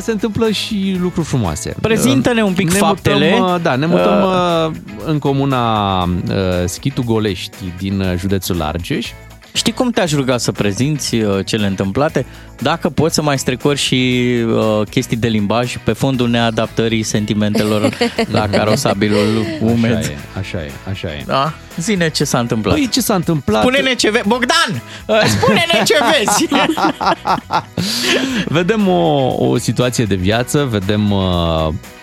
se întâmplă și lucruri frumoase. Prezintă-ne un pic faptele. Ne mutăm în comuna Schitu Golești din județul Argeș. Știi cum te-aș ruga să prezinți cele întâmplate? Dacă poți să mai strecori și chestii de limbaj pe fondul neadaptării sentimentelor la carosabilul umed. Așa e. Da? Zi-ne ce s-a întâmplat. Păi, ce s-a întâmplat? Spune-ne ce vezi. Bogdan, spune-ne ce vezi. Vedem o situație de viață, vedem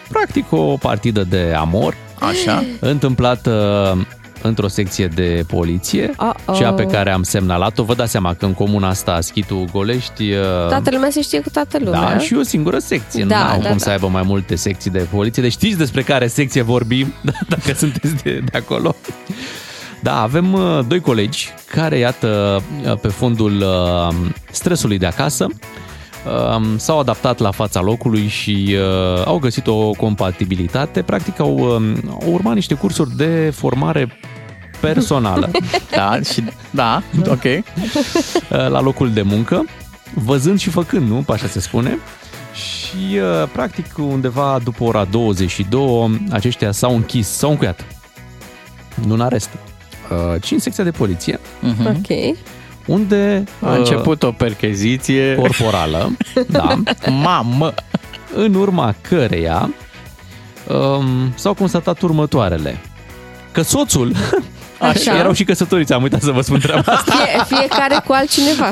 practic o partidă de amor. Așa. Întâmplată într-o secție de poliție, cea pe care am semnalat-o. Vă dați seama că în comuna asta, Schitu Golești, toată lumea se știe cu toată lumea. Da, și o singură secție. Nu au cum să aibă mai multe secții de poliție. Deci știți despre care secție vorbim, dacă sunteți de acolo. Da, avem doi colegi care, iată, pe fondul stresului de acasă, s-au adaptat la fața locului și au găsit o compatibilitate. Practic au urmat niște cursuri de formare personală. La locul de muncă, văzând și făcând, nu? Așa se spune. Și practic undeva după ora 22 aceștia s-au încuiat. Nu în arest, ci în secția de poliție. Uh-huh. Ok. Unde a început o percheziție corporală, da, mamă, în urma căreia s-au constatat următoarele. Că soțul, așa, erau și căsătoriți, am uitat să vă spun treaba asta. Fiecare cu altcineva.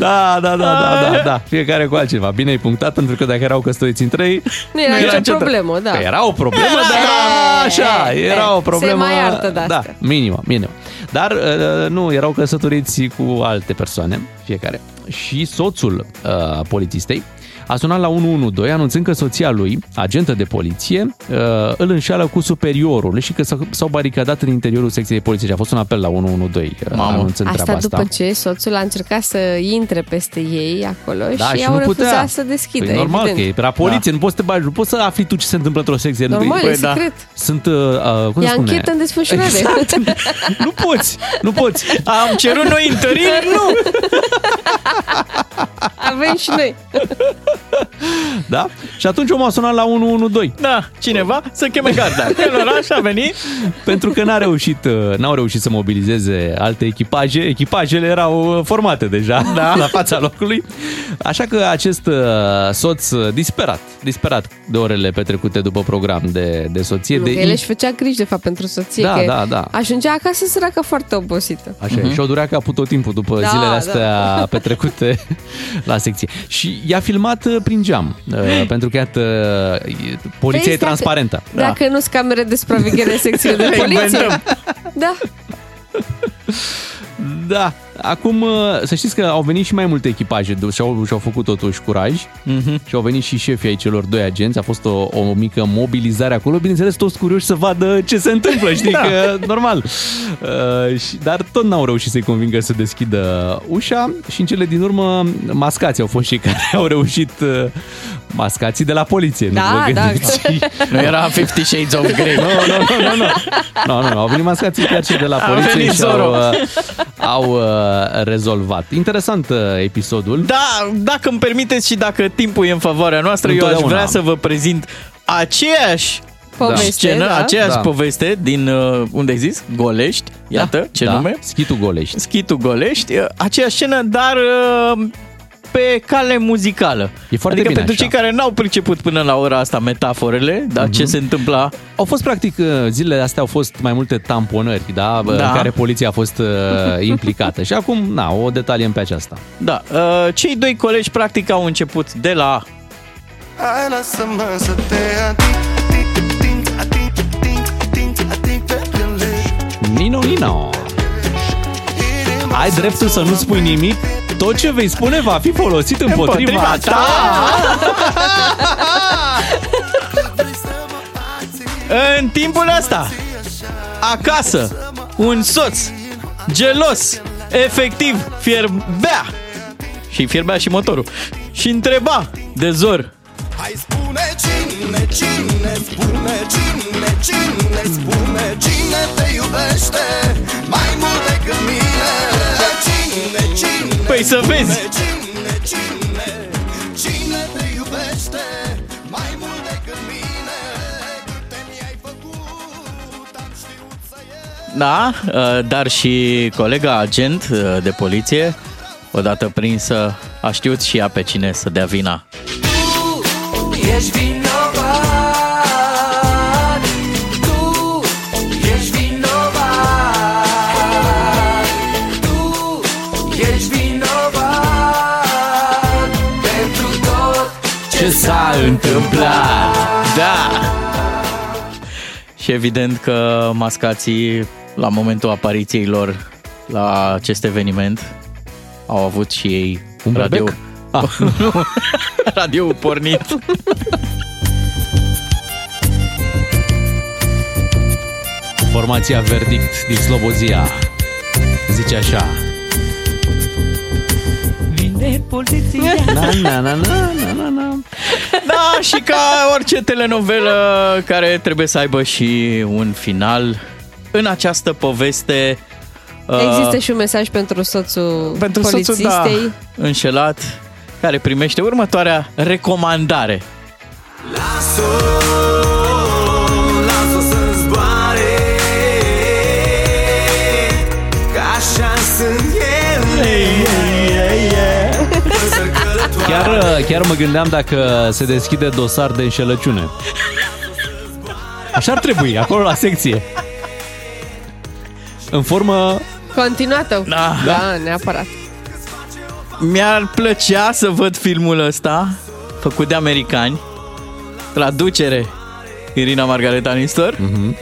Da, fiecare cu altcineva. Bine ai punctat, pentru că dacă erau căsătoriți între ei, nu era nicio problemă, da. Că era o problemă, era o problemă. Se mai iartă de asta. Da, minimă. Dar nu, erau căsătoriți cu alte persoane, fiecare. Și soțul polițistei a sunat la 112 anunțând că soția lui, agentă de poliție, îl înșeală cu superiorul și că s-au baricadat în interiorul secției de poliție. Și a fost un apel la 112 anunțând treaba asta. Asta după ce soțul a încercat să intre peste ei acolo și au refuzat să deschidă. Păi normal că e pe la poliție, nu poți să te bagi, nu poți să afli tu ce se întâmplă într-o secție. Normal, e secret. Sunt, cum se spune? E anchetă în desfășurare. Exact. Nu poți. Am cerut noi întăriri? Nu! Avem și noi. Da? Și atunci omul a sunat la 112. Da, cineva să cheme garda. În oraș a venit. Pentru că n-au reușit să mobilizeze alte echipaje. Echipajele erau formate deja, la fața locului. Așa că acest soț disperat de orele petrecute după program de soție. El își făcea griji, de fapt, pentru soție. Da. Ajungea acasă săracă foarte obosită. Așa, și o durea capul tot timpul după zilele astea petrecute la secție. Și i-a filmat prin geam, pentru că iată, poliția e transparentă. Dacă nu-s camere de supraveghere în secțiile de poliție. Da. Acum, să știți că au venit și mai multe echipaje și-au făcut totuși curaj. Uh-huh. Și au venit și șefii ai celor doi agenți. A fost o mică mobilizare acolo. Bineînțeles, toți curioși să vadă ce se întâmplă. Știi că, normal. Dar tot n-au reușit să-i convingă să deschidă ușa. Și în cele din urmă, mascații au fost cei care au reușit. Mascații de la poliție, nu vă gândiți. Nu era 50 Shades of Grey. Nu, au venit mascații chiar și de la poliție și au rezolvat. Interesant episodul. Da, dacă îmi permiteți și dacă timpul e în favoarea noastră, eu aș vrea să vă prezint aceeași scenă, aceeași poveste din, unde ai zis? Golești. Iată ce nume. Schitu Golești. Aceeași scenă, dar pe cale muzicală. E foarte adică bine pentru cei care n-au priceput până la ora asta metaforele, dar ce se întâmpla? Au fost, practic, zilele astea au fost mai multe tamponări, în care poliția a fost implicată. Și acum, o detaliem pe aceasta. Da, cei doi colegi, practic, au început de la... Hai, lasă-mă să te ating. Nino. Ai dreptul să nu spui nimic. Tot ce vei spune va fi folosit împotriva ta. În timpul ăsta, acasă, un soț gelos, efectiv, fierbea. Și fierbea și motorul. Și întreba de zor. Hai spune cine, cine, spune cine, cine, spune cine te iubește mai mult decât mine. Cine, cine, păi să vezi. Cine, cine, cine te iubește mai mult decât mine. Câte mi-ai făcut, am știut să iei. Da, dar și colega agent de poliție, odată prinsă, a știut și ea pe cine să dea vina. Ești vinovat, tu ești vinovat, tu ești vinovat pentru tot ce s-a întâmplat. Da! Și evident că mascații, la momentul apariției lor la acest eveniment, au avut și ei un radio. Bec? Ah, nu. Radio pornit. Formația Verdict din Slobozia zice așa: vine poliția. Na, na, na, na, na, na. Da, și ca orice telenovelă care trebuie să aibă și un final, în această poveste există și un mesaj pentru soțul polițistei, soțul, da, înșelat, care primește următoarea recomandare. Las-o să zboare, că așa sunt ele. Chiar mă gândeam dacă se deschide dosar de înșelăciune. Așa ar trebui, acolo la secție. În formă... continuată. Da, da, neapărat. Mi-ar plăcea să văd filmul ăsta făcut de americani. Traducere Irina Margareta Nistor, mm-hmm,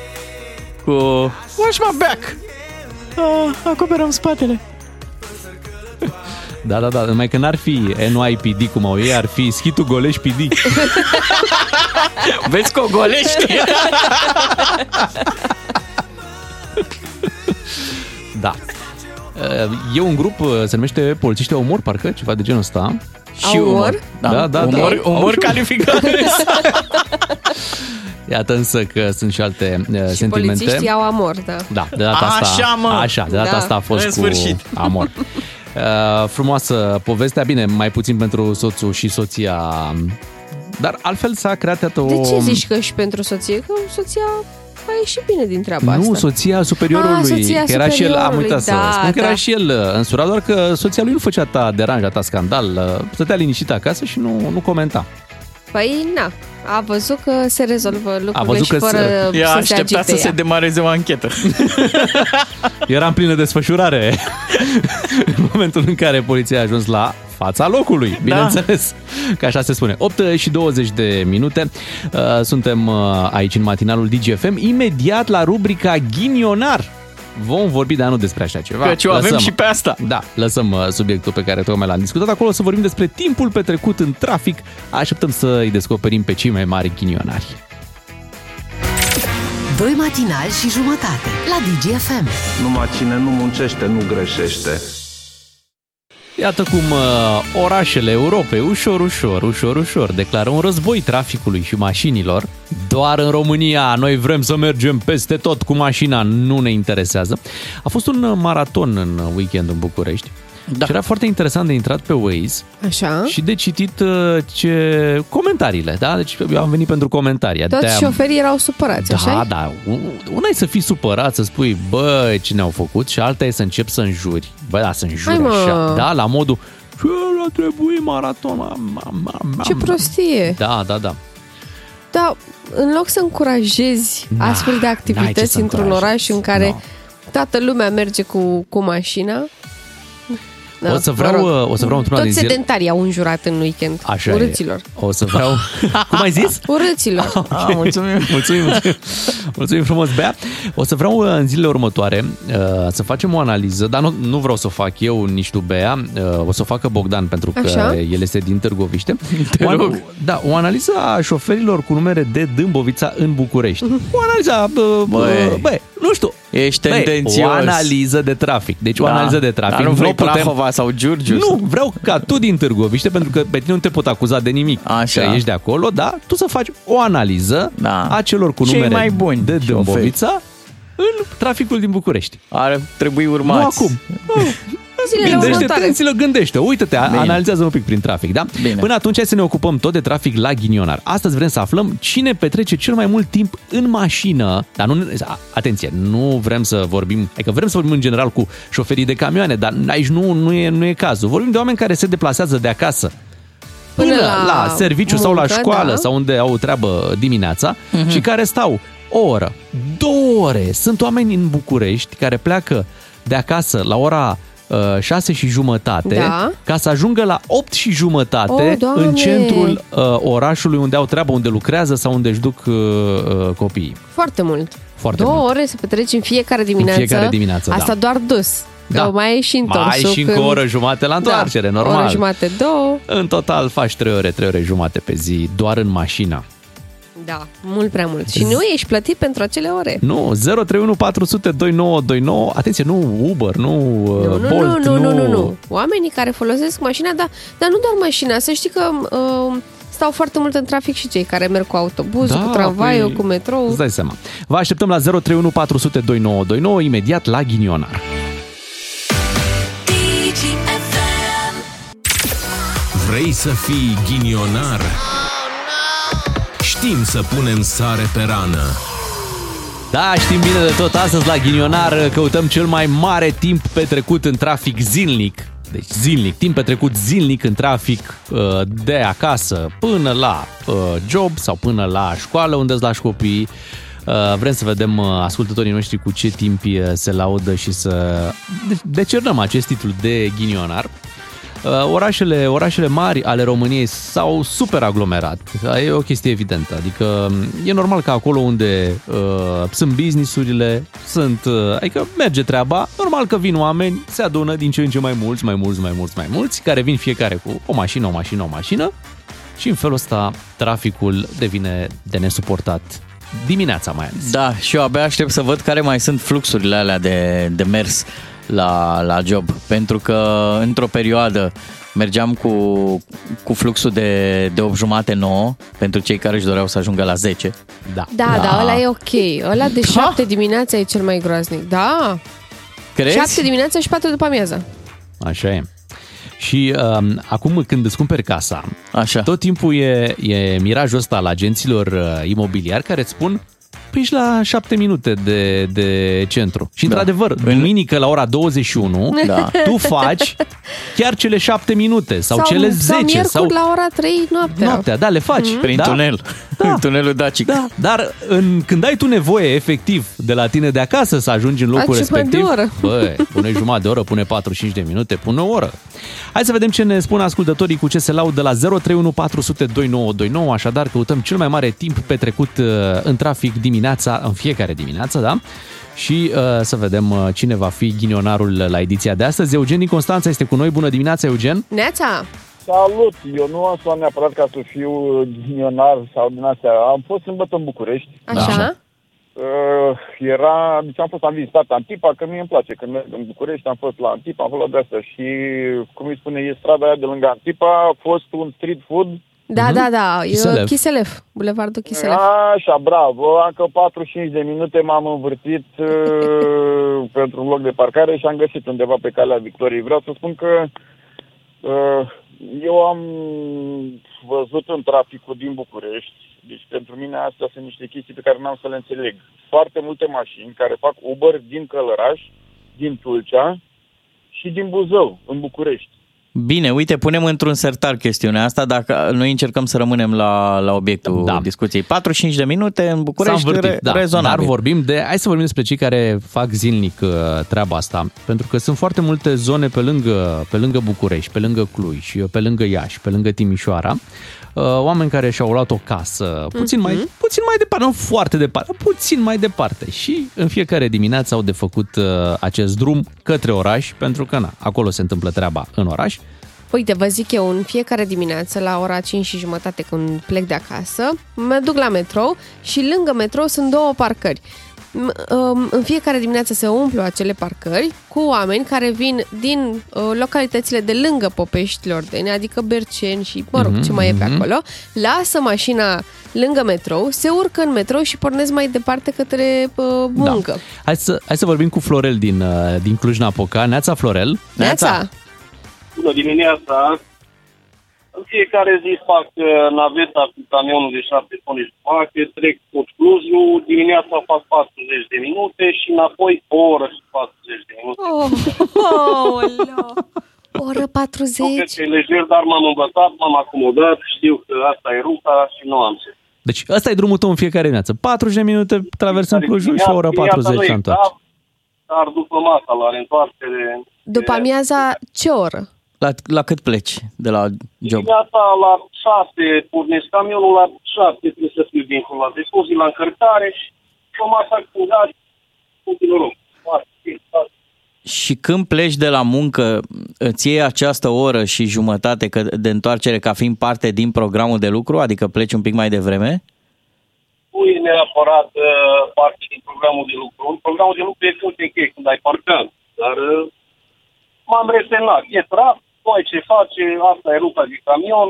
cu Wash my back, acoperăm spatele. Da, da, da, numai că n-ar fi NYPD cum au ei, ar fi Schitu Golești PD. Vezi că o golești. Da. E un grup, se numește Polițiștii Omor, parcă, ceva de genul ăsta. Și Omor? Da, da, da. Omor, da. Omor calificat. Iată însă că sunt și alte și sentimente. Și polițiștii au amor, da. Da, de data asta. Așa, mă! Așa, de data, da, asta a fost în sfârșit cu amor. Frumoasă povestea, bine, mai puțin pentru soțul și soția, dar altfel s-a creat atât o... De ce zici că și pentru soție? Că soția... a ieșit bine din treaba asta. Nu, soția superiorului. A, soția era superiorului, și el, am uitat, da, să spun, da, că era și el însurat, doar că soția lui nu făcea ta deranj, ta scandal, stătea liniștită acasă și nu comenta. Păi, na, a văzut că se rezolvă lucrurile, a văzut și fără să se agite. Aștepta să se demareze o anchetă. Era în plină desfășurare în momentul în care poliția a ajuns la fața locului, bineînțeles, da, că așa se spune. 8:20, suntem aici în matinalul Digi FM, imediat la rubrica Ghinionar. Vom vorbi de anul despre așa ceva. Căci o avem și pe asta. Da, lăsăm subiectul pe care tocmai l-am discutat. Acolo să vorbim despre timpul petrecut în trafic. Așteptăm să îi descoperim pe cei mai mari ghinionari. 2 matinali și jumătate la Digi FM. Numai cine nu muncește nu greșește. Iată cum orașele Europei ușor declară un război traficului și mașinilor. Doar în România noi vrem să mergem peste tot cu mașina, nu ne interesează. A fost un maraton în weekend în București. Da. Și era foarte interesant de intrat pe Waze. Așa. Și de citit comentariile, da? Deci eu am venit pentru comentarii. Toți șoferii erau supărați, da, așa? Da, una e să fii supărat, să spui, bă, ce ne-au făcut, și alta e să începi să înjuri. Bă, da, să înjuri așa, da, la modul, ce ar trebui maraton? Ce prostie! Da, da, da. Da, în loc să încurajezi astfel de activități într-un oraș în care toată lumea merge cu mașina... Da, o să vreau într-una din zile. Toți sedentarii au înjurat în weekend. Așa urâților. E. O să vreau... Cum ai zis? Urâților. Okay. Ah, mulțumim. Mulțumim frumos, Bea. O să vreau în zilele următoare să facem o analiză, dar nu vreau să o fac eu, nici tu, Bea. O să o facă Bogdan, pentru că el este din Târgoviște. O analiză a șoferilor cu numere de Dâmbovița în București. O analiză... nu știu. Ești tendențios. O analiză de trafic. Deci o analiză de trafic. Dar nu vrei Prahova sau Giurgiu? Nu, vreau ca tu din Târgoviște, pentru că pe tine nu te pot acuza de nimic. Așa. Că ești de acolo, dar tu să faci o analiză a celor cu numere mai buni de Dâmbovița în traficul din București. Ar trebui urmați. Nu acum. Gândește-te, gândește. Uită-te, analizează un pic prin trafic, da? Bine. Până atunci hai să ne ocupăm tot de trafic la Ghinionar. Astăzi vrem să aflăm cine petrece cel mai mult timp în mașină. Dar nu, atenție, nu vrem să vorbim, adică vrem să vorbim în general cu șoferii de camioane, dar aici nu e cazul. Vorbim de oameni care se deplasează de acasă până la serviciu muncă, sau la școală, sau unde au o treabă dimineața, și care stau o oră, 2 ore. Sunt oameni în București care pleacă de acasă la ora 6:30, ca să ajungă la 8:30 în centrul orașului, unde au treabă, unde lucrează sau unde își duc copiii. Foarte mult. Două ore se petrece în fiecare dimineață. Asta doar dus. Da. Mai e și întors. Mai și încă o oră jumate la întoarcere, normal. O oră jumate, 2. În total faci 3 ore jumate pe zi, doar în mașină. Da, mult prea mult. Și nu ești plătit pentru acele ore. Nu, 031 400 2929. Atenție, nu Uber, nu Bolt, nu. Oamenii care folosesc mașina, dar nu doar mașina. Să știi că stau foarte mult în trafic și cei care merg cu autobuzul, cu tramvaiul, cu metrou. Îți dai seama. Vă așteptăm la 031 400 2929, imediat la Ghinionar. DGFM. Vrei să fii ghinionar? Știm să punem sare pe rană. Da, știm bine de tot. Astăzi la Ghinionar căutăm cel mai mare timp petrecut în trafic zilnic. Deci zilnic, timp petrecut zilnic în trafic de acasă până la job sau până la școală, unde îți lași copiii. Vrem să vedem ascultătorii noștri cu ce timp se laudă și să decernăm acest titlu de Ghinionar. Orașele mari ale României s-au superaglomerat. E o chestie evidentă. Adică e normal că acolo unde sunt business-urile, adică merge treaba, normal că vin oameni, se adună din ce în ce mai mulți, care vin fiecare cu o mașină, și în felul ăsta traficul devine de nesuportat. Dimineața mai ales. Da, și eu abia aștept să văd care mai sunt fluxurile alea de mers la job, pentru că într-o perioadă mergeam cu fluxul de 8:30-9, pentru cei care își doreau să ajungă la 10. Da, ăla e ok. Ăla de 7 dimineața e cel mai groaznic. Da. Crezi? 7 dimineața și 4 după amiază. Așa e. Și acum când îți cumperi casa, tot timpul e mirajul ăsta al agenților imobiliari care îți spun: păi ești la 7 minute de centru. Și într-adevăr, duminică la ora 21, tu faci chiar cele 7 minute sau cele 10. Sau miercuri la ora 3 noaptea. Le faci. Prin tunel. Prin tunelul Dacic. Da. Dar când ai tu nevoie, efectiv, de la tine de acasă să ajungi în locul respectiv, pune jumătate de oră, pune 45 de minute, pune o oră. Hai să vedem ce ne spun ascultătorii cu ce se laudă la 031 400 2929. Așadar, căutăm cel mai mare timp petrecut în trafic în fiecare dimineață, da? Și să vedem cine va fi ghinionarul la ediția de astăzi. Eugen din Constanța este cu noi. Bună dimineața, Eugen! Neața! Salut! Eu nu am sunat neapărat ca să fiu ghinionar sau din astea. Am fost sâmbătă în București. Așa? Am vizitat Antipa, că mie îmi place. Când merg în București, am fost la Antipa, am fost la de-asta. Și, cum îi spune, e strada aia de lângă Antipa, a fost un street food. Da. Kiseleff. Bulevardul Kiseleff. Așa, bravo. Încă 45 de minute m-am învârtit pentru un loc de parcare și am găsit undeva pe calea Victoriei. Vreau să spun că eu am văzut în traficul din București, deci pentru mine astea sunt niște chestii pe care n-am să le înțeleg. Foarte multe mașini care fac Uber din Călăraș, din Tulcea și din Buzău, în București. Bine, uite, punem într-un sertar chestiunea asta, dacă noi încercăm să rămânem la obiectul discuției. 45 de minute în București, rezonabil. Dar hai să vorbim despre cei care fac zilnic treaba asta, pentru că sunt foarte multe zone pe lângă București, pe lângă Cluj, pe lângă Iași, pe lângă Timișoara, oameni care și-au luat o casă puțin mai departe, nu foarte departe, puțin mai departe, și în fiecare dimineață au de făcut acest drum către oraș, pentru că acolo se întâmplă treaba în oraș. Uite, vă zic eu, în fiecare dimineață la ora 5:30 când plec de acasă, mă duc la metrou și lângă metrou sunt două parcări. În fiecare dimineață se umplu acele parcări cu oameni care vin din localitățile de lângă Popești Lordeni, adică Berceni și, mă rog, ce mai e pe acolo, lasă mașina lângă metrou, se urcă în metrou și pornesc mai departe către muncă. Da. Hai să vorbim cu Florel din Cluj-Napoca. Neața, Florel! Neața! Bună dimineața! În fiecare zi fac naveta cu camionul de 7 tone jumate, trec tot Clujul, dimineața fac 40 de minute și înapoi o oră și 40 de minute. O oră 40? Nu cred că e lejer, dar m-am învățat, m-am acomodat, știu că asta e ruta și nu am ce. Deci ăsta e drumul tău în fiecare dimineață. 40 de minute traversăm Clujul și o oră 40 și întoarce. Dar după masa, la reîntoarcere... După amiaza, ce oră? La cât pleci de la job? Dimineața la 6 pornesc camionul, la 7 trebuie să fiu dincolo la depozit, la încărcare și o masă cu gaze, cu noroc. Și când pleci de la muncă, îți iei această oră și jumătate de întoarcere ca fiind parte din programul de lucru? Adică pleci un pic mai devreme? Nu e neapărat parte din programul de lucru. Programul de lucru e tot închei când ai parcat, dar m-am resemnat. E traf. Păi ce face, asta e ruta de camion.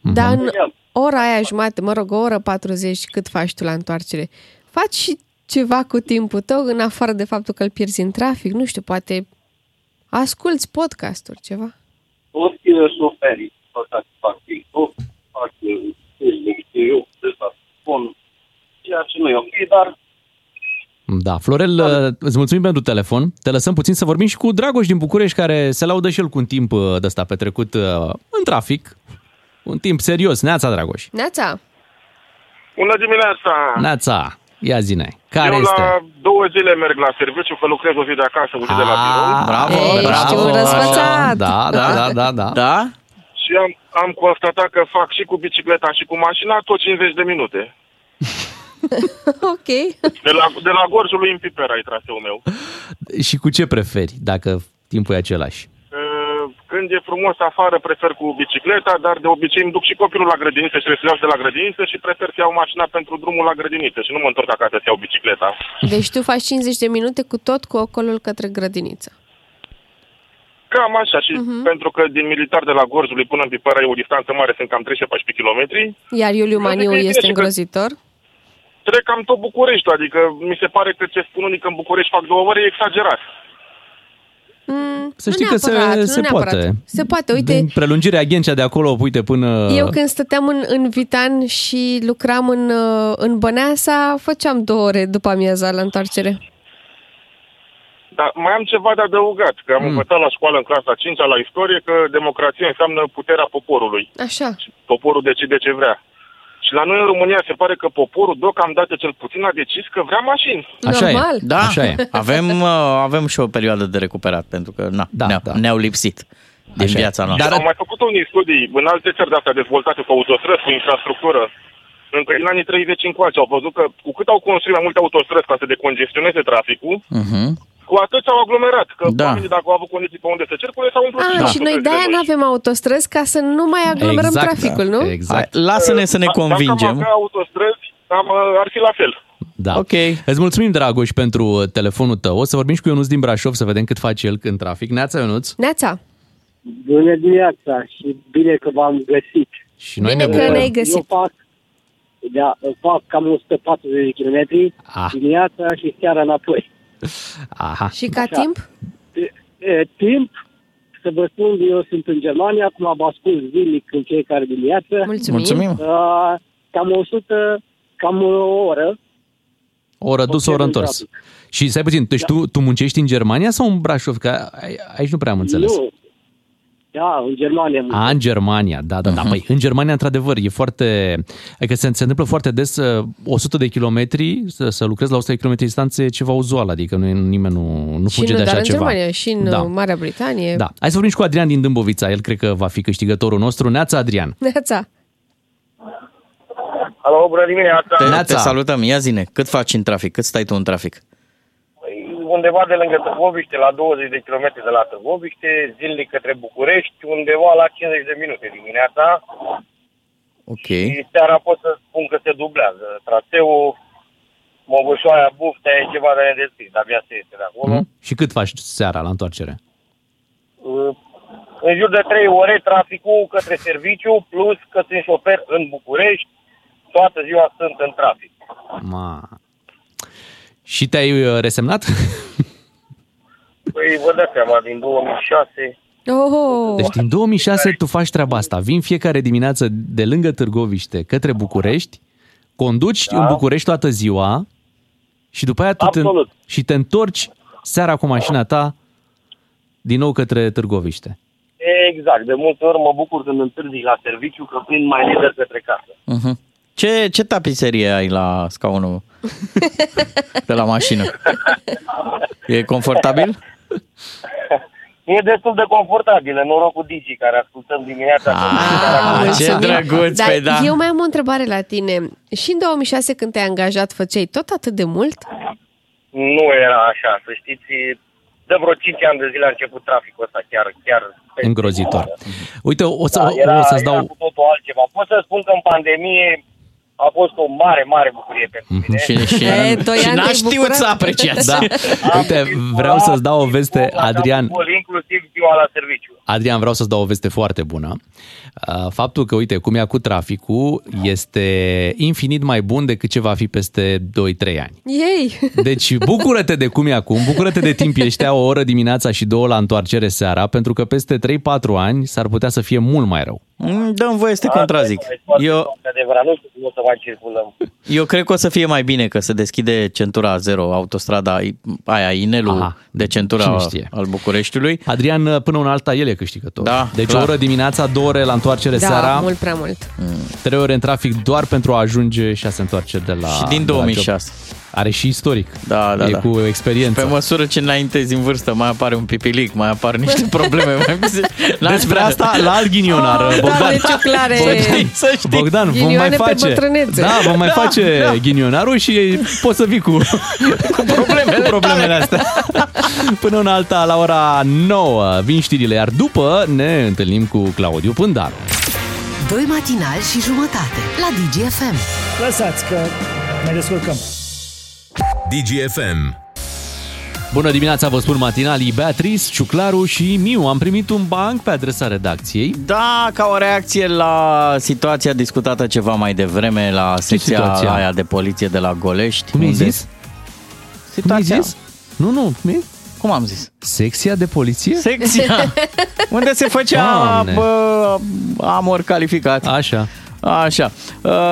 Dar în ora aia jumate, mă rog, o oră 40, cât faci tu la întoarcere? Faci și ceva cu timpul tău, în afară de faptul că îl pierzi în trafic? Nu știu, poate asculți podcasturi, ceva? Toți șoferii, eu spun ceea ce nu e ok, dar... Da, Florel, îți mulțumim pentru telefon. Te lăsăm puțin să vorbim și cu Dragoș din București, care se laudă și el cu un timp de ăsta petrecut în trafic. Un timp serios. Neața, Dragoș. Neața. Bună dimineața. Neața. Ia zi-ne. Care este? Eu la 2 zile merg la serviciu, că lucrez o zi de acasă, o zi de la birou. Bravo, bravo. Da. Și am constatat că fac și cu bicicleta și cu mașina tot 50 de minute. Ok. De la Gorjului în Piper ai traseul meu. Și cu ce preferi, dacă timpul e același? Când e frumos afară, prefer cu bicicleta, dar de obicei îmi duc și copilul la grădiniță și trebuie să iau de la grădiniță și prefer să iau mașina pentru drumul la grădiniță și nu mă întorc acasă să iau bicicleta. Deci tu faci 50 de minute cu tot cu ocolul către grădiniță. Cam așa, și pentru că din Militar de la Gorjului până în Piper e o distanță mare, sunt cam 3-14 km. Iar Iuliu Maniu este îngrozitor? Trec cam tot Bucureștiul, adică mi se pare că ce spun unii că în București fac 2 ore e exagerat. Să știi neapărat, că se poate. Se poate, uite. Din prelungirea Ghencea de acolo, uite, până... Eu când stăteam în Vitan și lucram în Băneasa, făceam 2 ore după amiaza la întoarcere. Dar mai am ceva de adăugat, că am învățat la școală în clasa 5-a la istorie că democrația înseamnă puterea poporului. Așa. Poporul decide ce vrea. Și la noi în România se pare că poporul deocamdată cel puțin a decis că vrea mașini. Normal. E, da, așa e. Avem și o perioadă de recuperat, pentru că ne-au lipsit din viața noastră. Dar au mai făcut unii studii în alte țări de astea dezvoltate cu autostrăzi, cu infrastructură. Încă din anii 30 încoace au văzut că cu cât au construit mai multe autostrăzi ca să decongestioneze traficul, cu atât s-au aglomerat, că oamenii dacă au avut condiții pe unde se circule, s-au umplut. Și noi de-aia n-avem autostrăzi ca să nu mai aglomerăm traficul, nu? Exact. Hai, lasă-ne să ne convingem. Dacă am autostrăzi, ar fi la fel. Da. Ok. Îți mulțumim, Dragoș, pentru telefonul tău. O să vorbim și cu Ionuț din Brașov să vedem cât face el în trafic. Neața, Ionuț. Neața. Bună dimineața și bine că v-am găsit. Și noi bine că ne-ai găsit. Eu fac cam 140 km dimineața și seara înapoi. Aha. Și ca timp? Timp, să vă spun, eu sunt în Germania, acum vă ascult zilnic în fiecare dimineață. Mulțumim! Cam 100, cam o oră. O oră dus, o oră întors. Trafic. Și stai puțin, deci tu muncești în Germania sau în Brașov? Că aici nu prea am înțeles. Nu, Da, în Germania. În Germania, da. Păi, în Germania, într-adevăr, e foarte... Adică se întâmplă foarte des 100 de kilometri, să lucrezi la 100 de kilometri distanță, e ceva uzual, adică nimeni nu fuge de așa ceva. Și în Germania, și în Marea Britanie. Da. Hai să vorbim și cu Adrian din Dâmbovița, el cred că va fi câștigătorul nostru. Neața, Adrian! Neața! Alo, bună dimineața! Neața. Te salutăm, ia zi-ne, cât faci în trafic, cât stai tu în trafic? Undeva de lângă Târgoviște, la 20 de km de la Târgoviște, zilnic către București, undeva la 50 de minute dimineața. Ok. Și seara pot să spun că se dublează. Traseul, Mogoșoaia, Buftea, e ceva de nedescris, abia se este de acolo. Și cât faci seara la întoarcere? În jur de 3 ore traficul către serviciu, plus că sunt șofer în București, toată ziua sunt în trafic. Și te-ai resemnat? Păi, vă dați seama, din 2006. Deci din 2006 tu faci treaba asta. Vin fiecare dimineață de lângă Târgoviște către București, conduci în București toată ziua și după aia și te întorci seara cu mașina ta din nou către Târgoviște. Exact. De multe ori mă bucur când întârzi la serviciu că prind mai liber către casă. Ce tapiserie ai la scaunul de la mașină? E confortabil? E destul de confortabil, în noroc cu Digi, care ascultăm dimineața. Ce drăguț, pe da. Eu mai am o întrebare la tine. Și în 2006 când te-ai angajat, făceai tot atât de mult? Nu era așa, să știți... De vreo 5 ani de zile a început traficul ăsta chiar îngrozitor. Uite, o să-ți dau... Era cu totul altceva. Pot să spun că în pandemie a fost o mare, mare bucurie pentru mine. Și n-a știut să apreciați. Da. Uite, vreau să-ți dau o veste, Adrian. Inclusiv ziua la serviciu. Adrian, vreau să-ți dau o veste foarte bună. Faptul că, uite, cum e acum traficul este infinit mai bun decât ce va fi peste 2-3 ani. Deci, bucură-te de cum e acum, bucură-te de timpii ăștia, o oră dimineața și 2 la întoarcere seara, pentru că peste 3-4 ani s-ar putea să fie mult mai rău. Dă-mi voie să te contrazic. Eu cred că o să fie mai bine că se deschide centura 0, autostrada aia, inelul de centura al Bucureștiului. Adrian, până una alta, el e câștigător. Da, deci clar. O oră dimineața, 2 ore la întoarcere seara. Da, mult prea mult. 3 ore în trafic doar pentru a ajunge și a se întoarce de la... Și din 2006. Are și istoric. Da. Cu experiență. Pe măsură ce înaintezi în vârstă, mai apare un pipilic, mai apar niște probleme. Despre asta, la alt ghinionar, Bogdan. Da, Să știi. Bogdan, vom mai face ghinionarul și poți să vii cu problemele astea. Până în alta, la ora 9, vin știrile, iar după ne întâlnim cu Claudiu Pândaru. 2 matinali și jumătate la Digi FM. Lăsați că ne descurcăm. Digi FM. Bună dimineața, vă spun matinalii Beatrice, Ciuclaru și Miu. Am primit un banc pe adresa redacției. Da, ca o reacție la situația discutată ceva mai devreme la secția aia de poliție de la Golești. Cum ai zis? Situația? Nu, cum am zis? Secția de poliție? Secția! Unde se făcea amor calificat. Așa.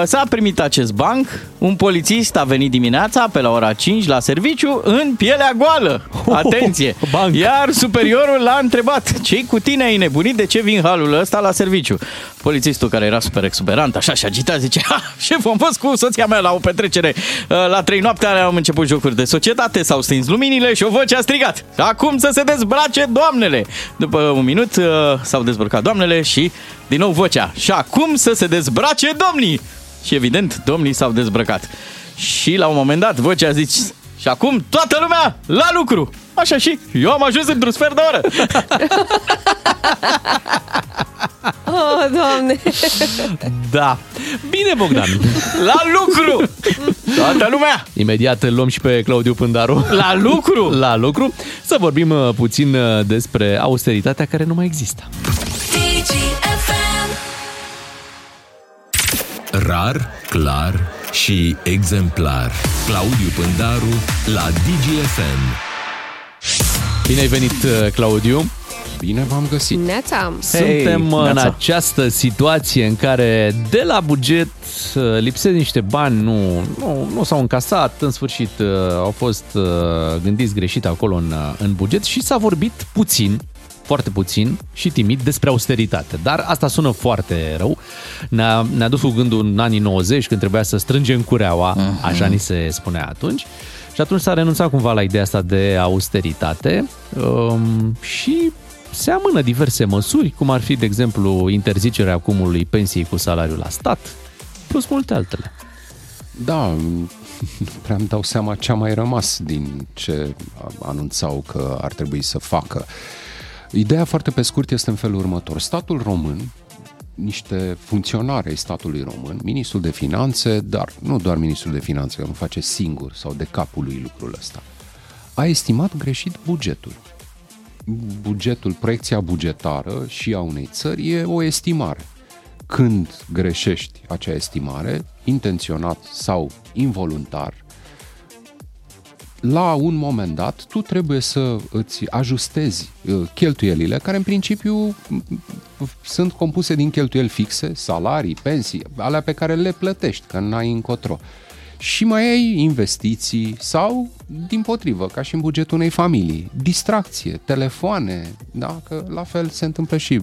S-a primit acest banc. Un polițist a venit dimineața pe la ora 5 la serviciu în pielea goală. Atenție! Iar superiorul l-a întrebat: ce-i cu tine, ai nebunit? De ce vin halul ăsta la serviciu? Polițistul, care era super exuberant, așa și agitat, zice: șef, am fost cu soția mea la o petrecere. La 3 noaptea am început jocuri de societate, s-au stins luminile și o voce a strigat: acum să se dezbrace doamnele! După un minut s-au dezbrăcat doamnele și din nou vocea: și acum să se dezbrace domnii! Și evident, domnii s-au dezbrăcat. Și la un moment dat vocea zice: și acum toată lumea la lucru! Așa și eu am ajuns într-un sfert de oră. Oh, Doamne! Da. Bine, Bogdan! La lucru! Toată lumea! Imediat îl luăm și pe Claudiu Pândaru. La lucru! La lucru! Să vorbim puțin despre austeritatea care nu mai există. Rar, clar și exemplar. Claudiu Pândaru la Digi FM. Bine ai venit, Claudiu! Bine v-am găsit! Neața! Suntem în această situație în care de la buget lipsesc niște bani, nu s-au încasat, în sfârșit au fost gândiți greșit acolo în buget și s-a vorbit puțin foarte puțin și timid despre austeritate. Dar asta sună foarte rău. Ne-a dus cu gândul în anii 90, când trebuia să strângem cureaua, așa ni se spunea atunci. Și atunci s-a renunțat cumva la ideea asta de austeritate și se amână diverse măsuri, cum ar fi, de exemplu, interzicerea acumului pensiei cu salariul la stat, plus multe altele. Da, nu prea îmi dau seama ce a mai rămas din ce anunțau că ar trebui să facă. Ideea foarte pe scurt este în felul următor. Statul român, niște funcționari ai statului român, ministrul de finanțe, dar nu doar ministrul de finanțe, că nu face singur sau de capul lui lucrul ăsta, a estimat greșit bugetul. Bugetul, proiecția bugetară și a unei țări e o estimare. Când greșești acea estimare, intenționat sau involuntar, la un moment dat tu trebuie să îți ajustezi cheltuielile, care în principiu sunt compuse din cheltuieli fixe, salarii, pensii, alea pe care le plătești, că n-ai încotro. Și mai ai investiții sau, dimpotrivă, ca și în bugetul unei familii, distracție, telefoane, da? Că la fel se întâmplă și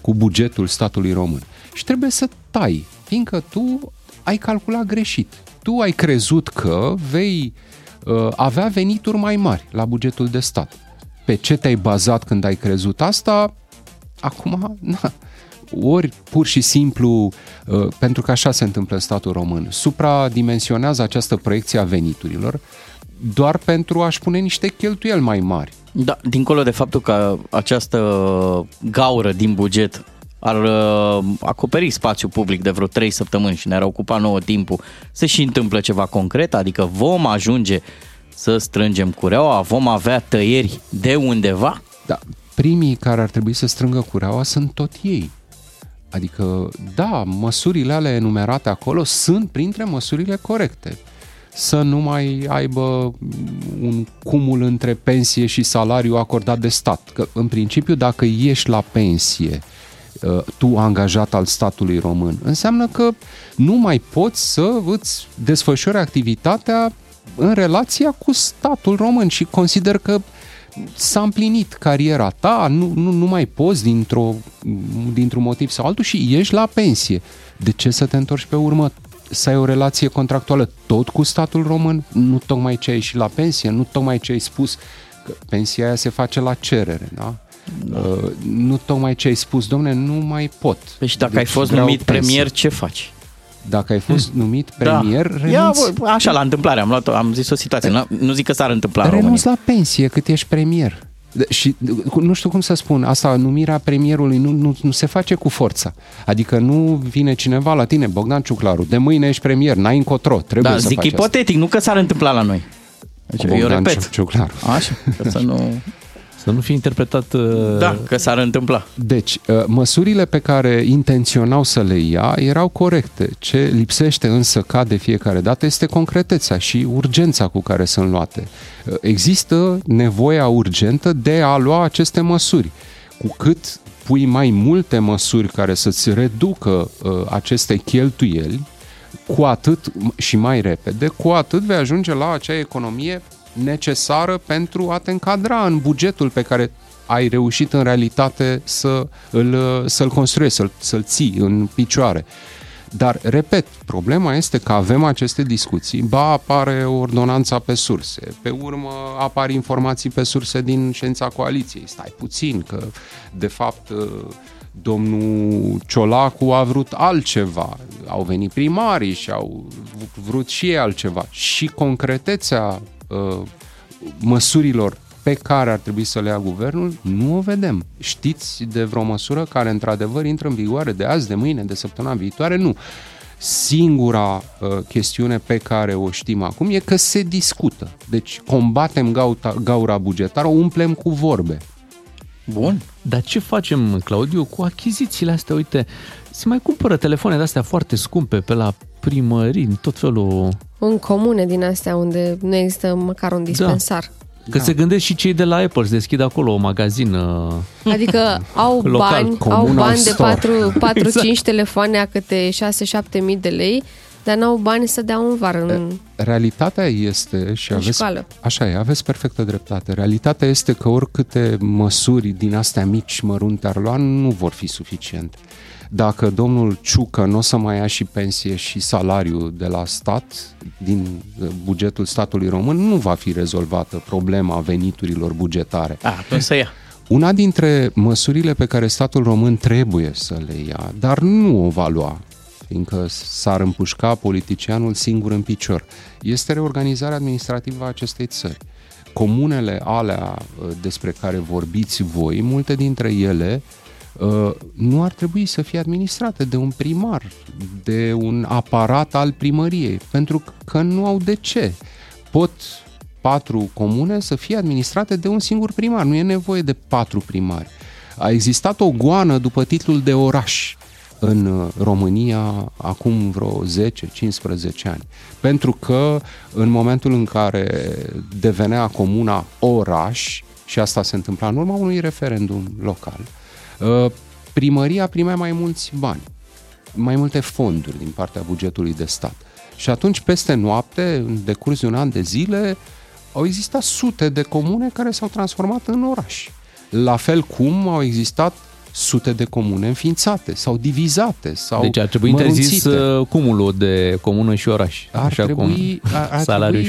cu bugetul statului român. Și trebuie să tai, fiindcă tu ai calculat greșit. Tu ai crezut că vei avea venituri mai mari la bugetul de stat. Pe ce te-ai bazat când ai crezut asta? Acum, na. Ori pur și simplu, pentru că așa se întâmplă în statul român, supradimensionează această proiecție a veniturilor doar pentru a-și pune niște cheltuieli mai mari. Da, dincolo de faptul că această gaură din buget ar acoperi spațiul public de vreo 3 săptămâni și ne-ar ocupa nouă timpul, se și întâmplă ceva concret, adică vom ajunge să strângem cureaua, vom avea tăieri de undeva? Da, primii care ar trebui să strângă cureaua sunt tot ei. Adică, da, măsurile alea enumerate acolo sunt printre măsurile corecte. Să nu mai aibă un cumul între pensie și salariu acordat de stat. Că, în principiu, dacă ești la pensie, tu angajat al statului român, înseamnă că nu mai poți să îți desfășori activitatea în relația cu statul român și consider că s-a împlinit cariera ta, nu mai poți dintr-un motiv sau altul și ești la pensie. De ce să te întorci pe urmă? Să ai o relație contractuală tot cu statul român? Nu tocmai ce ai ieșit la pensie, nu tocmai ce ai spus că pensia aia se face la cerere, da? Da. Nu tocmai ce ai spus, domne, nu mai pot. Păi și dacă ai fost numit premier, ce faci? Dacă ai fost numit premier, da. Renunți... Ia, așa, la întâmplare, am zis o situație, nu zic că s-ar întâmpla. Renunți la pensie cât ești premier. Și nu știu cum să spun, asta, numirea premierului nu se face cu forța. Adică nu vine cineva la tine, Bogdan Ciuclaru, de mâine ești premier, n-ai încotro, trebuie să faci. Da, zic ipotetic, asta. Nu că s-ar întâmpla la noi. Deci, Bogdan, eu repet. Ciuclaru. Așa, că să nu fie interpretat... Da, că s-ar întâmpla. Deci, măsurile pe care intenționau să le ia erau corecte. Ce lipsește însă ca de fiecare dată este concretețea și urgența cu care sunt luate. Există nevoia urgentă de a lua aceste măsuri. Cu cât pui mai multe măsuri care să-ți reducă aceste cheltuieli, cu atât și mai repede, cu atât vei ajunge la acea economie necesară pentru a te încadra în bugetul pe care ai reușit în realitate să-l construiești, să-l ții în picioare. Dar, repet, problema este că avem aceste discuții, ba apare ordonanța pe surse, pe urmă apar informații pe surse din ședința coaliției. Stai puțin, că de fapt domnul Ciolacu a vrut altceva, au venit primarii și au vrut și ei altceva. Și concretețea măsurilor pe care ar trebui să le ia guvernul, nu o vedem. Știți de vreo măsură care într-adevăr intră în vigoare de azi, de mâine, de săptămâna viitoare? Nu. Singura chestiune pe care o știm acum e că se discută. Deci combatem gaura bugetară, o umplem cu vorbe. Bun. Dar ce facem, Claudiu, cu achizițiile astea? Uite, se mai cumpără telefoane de astea foarte scumpe pe la primării, în tot felul... În comune din astea unde nu există măcar un dispensar. Da. Că da. Se gândesc și cei de la Apple, se deschid acolo o magazină. Adică au local, bani, au bani de 4-5 telefoane a câte 6-7 mii de lei. dar n-au bani să dea un var în... Realitatea este, și aveți, școală. Așa e, aveți perfectă dreptate, realitatea este că oricâte măsuri din astea mici, mărunte ar lua, nu vor fi suficiente. Dacă domnul Ciucă nu o să mai ia și pensie și salariu de la stat, din bugetul statului român, nu va fi rezolvată problema veniturilor bugetare. Atunci să ia. Una dintre măsurile pe care statul român trebuie să le ia, dar nu o va lua, fiindcă s-ar împușca politicianul singur în picior, este reorganizarea administrativă a acestei țări. Comunele alea despre care vorbiți voi, multe dintre ele nu ar trebui să fie administrate de un primar, de un aparat al primăriei, pentru că nu au de ce. Pot 4 comune să fie administrate de un singur primar, nu e nevoie de 4 primari. A existat o goană după titlul de oraș în România acum vreo 10-15 ani, pentru că în momentul în care devenea comuna oraș, și asta se întâmpla în urma unui referendum local, primăria primea mai mulți bani, mai multe fonduri din partea bugetului de stat. Și atunci, peste noapte, în decurs de un an de zile, au existat sute de comune care s-au transformat în oraș. La fel cum au existat sute de comune înființate sau divizate sau mărunțite. Deci ar trebui interzis cumulul de comună și oraș. Ar trebui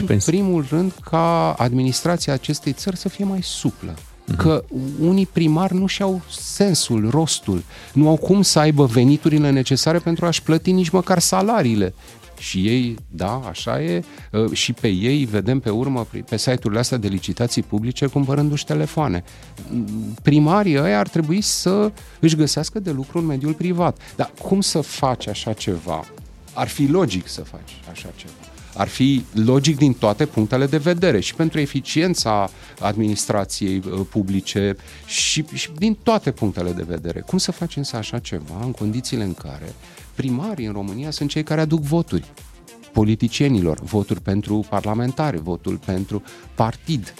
în primul rând ca administrația acestei țări să fie mai suplă. Că unii primari nu și-au sensul, rostul, nu au cum să aibă veniturile necesare pentru a-și plăti nici măcar salariile. Și ei, da, așa e, și pe ei vedem pe urmă pe site-urile astea de licitații publice cumpărându-și telefoane. Primarii ăia ar trebui să își găsească de lucru în mediul privat. Dar cum să faci așa ceva? Ar fi logic să faci așa ceva. Ar fi logic din toate punctele de vedere, și pentru eficiența administrației publice și din toate punctele de vedere. Cum să faci însă așa ceva în condițiile în care primarii în România sunt cei care aduc voturi politicienilor, voturi pentru parlamentare, voturi pentru partid?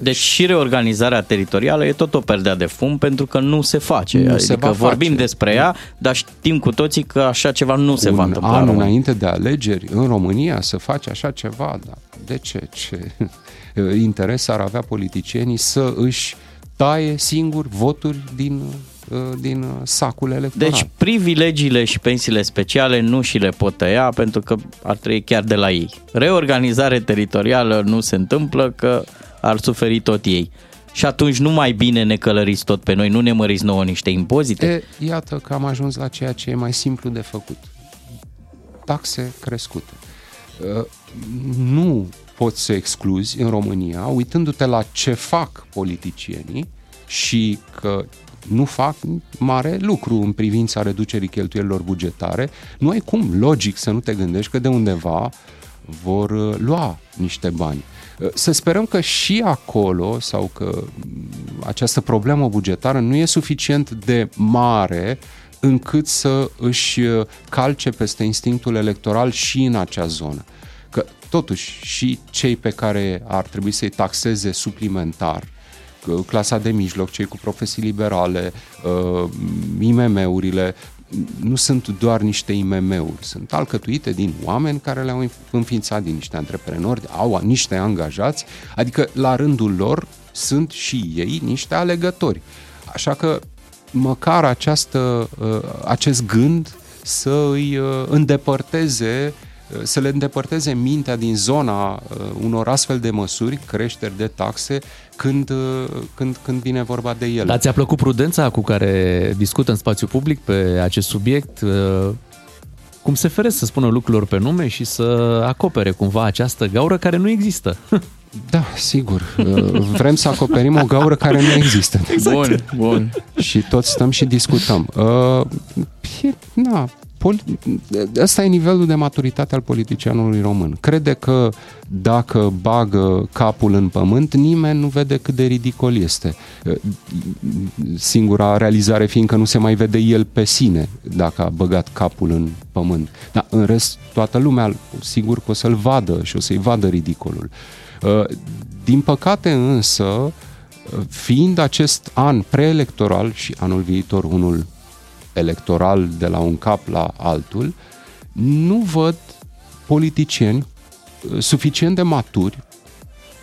Deci și reorganizarea teritorială e tot o perdea de fum, pentru că nu se face. Adică vorbim despre ea, dar știm cu toții că așa ceva nu se va întâmpla. Un an înainte de alegeri în România să faci așa ceva, da. De ce? Ce interes ar avea politicienii să își taie singuri voturi din sacul electoral? Deci privilegiile și pensiile speciale nu și le pot tăia, pentru că ar trebui chiar de la ei. Reorganizare teritorială nu se întâmplă, că ar suferi tot ei. Și atunci nu mai bine ne călăriți tot pe noi, nu ne măriți nouă niște impozite? Iată că am ajuns la ceea ce e mai simplu de făcut. Taxe crescute. Nu poți să excluzi în România, uitându-te la ce fac politicienii și că nu fac mare lucru în privința reducerii cheltuielilor bugetare, nu ai cum, logic, să nu te gândești că de undeva vor lua niște bani. Să sperăm că și acolo, sau că această problemă bugetară nu e suficient de mare încât să își calce peste instinctul electoral și în acea zonă. Că totuși și cei pe care ar trebui să-i taxeze suplimentar, clasa de mijloc, cei cu profesii liberale, IMM-urile, nu sunt doar niște IMM-uri, sunt alcătuite din oameni care le-au înființat, din niște antreprenori, au niște angajați, adică la rândul lor sunt și ei niște alegători. Așa că măcar acest gând să îi îndepărteze, să le îndepărteze mintea din zona unor astfel de măsuri, creșteri de taxe, când vine vorba de ele. Dar ți-a plăcut prudența cu care discută în spațiu public pe acest subiect? Cum se feresc să spună lucrurilor pe nume și să acopere cumva această gaură care nu există? Da, sigur. Vrem să acoperim o gaură care nu există. Exact. Bun. Și toți stăm și discutăm. Asta e nivelul de maturitate al politicianului român. Crede că dacă bagă capul în pământ, nimeni nu vede cât de ridicol este. Singura realizare fiind că nu se mai vede el pe sine dacă a băgat capul în pământ. Dar în rest, toată lumea sigur că o să-l vadă și o să-i vadă ridicolul. Din păcate însă, fiind acest an preelectoral și anul viitor unul electoral de la un cap la altul, nu văd politicieni suficient de maturi,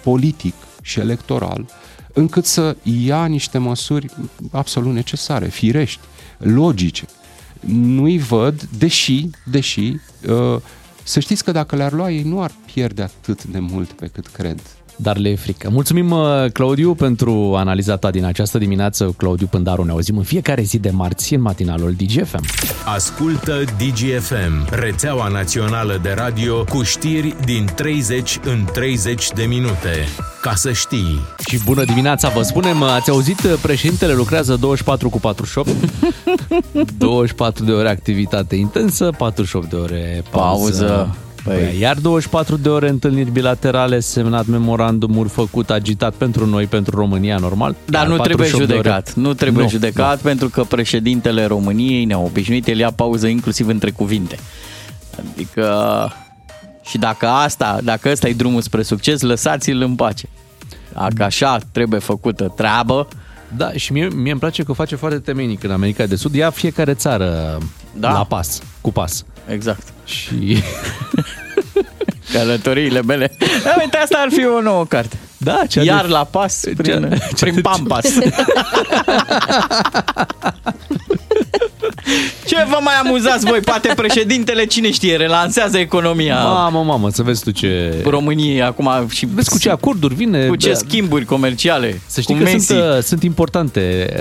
politic și electoral, încât să ia niște măsuri absolut necesare, firești, logice. Nu-i văd, deși, să știți că dacă le-ar lua ei nu ar pierde atât de mult pe cât cred. Dar le e frică. Mulțumim, Claudiu, pentru analiza ta din această dimineață. Claudiu Pândaru, ne auzim în fiecare zi de marți în matinalul Digi FM. Ascultă Digi FM, rețeaua națională de radio cu știri din 30 în 30 de minute. Ca să știi. Și bună dimineața, vă spunem, ați auzit, președintele lucrează 24/48, 24 de ore activitate intensă, 48 de ore pauză. Păi. Iar 24 de ore întâlniri bilaterale, semnat memorandumul, făcut, agitat pentru noi, pentru România, normal. Dar nu trebuie judecat, nu trebuie judecat. Pentru că președintele României ne-a obișnuit, el ia pauză inclusiv între cuvinte. Adică, și dacă ăsta e drumul spre succes, lăsați-l în pace. Dacă așa trebuie făcută treabă. Da, și mie îmi place că o face foarte temeinic în America de Sud, ia fiecare țară la pas. Exact. Și călătoriile mele. Da, uite, asta ar fi o nouă carte. Da, iar de... la pas prin Pampas. Ce vă mai amuzați voi? Poate președintele, cine știe, relansează economia. Mamă, să vezi tu ce... României acum și... Vezi cu ce acorduri vine... Cu ce schimburi comerciale. Să știi că sunt importante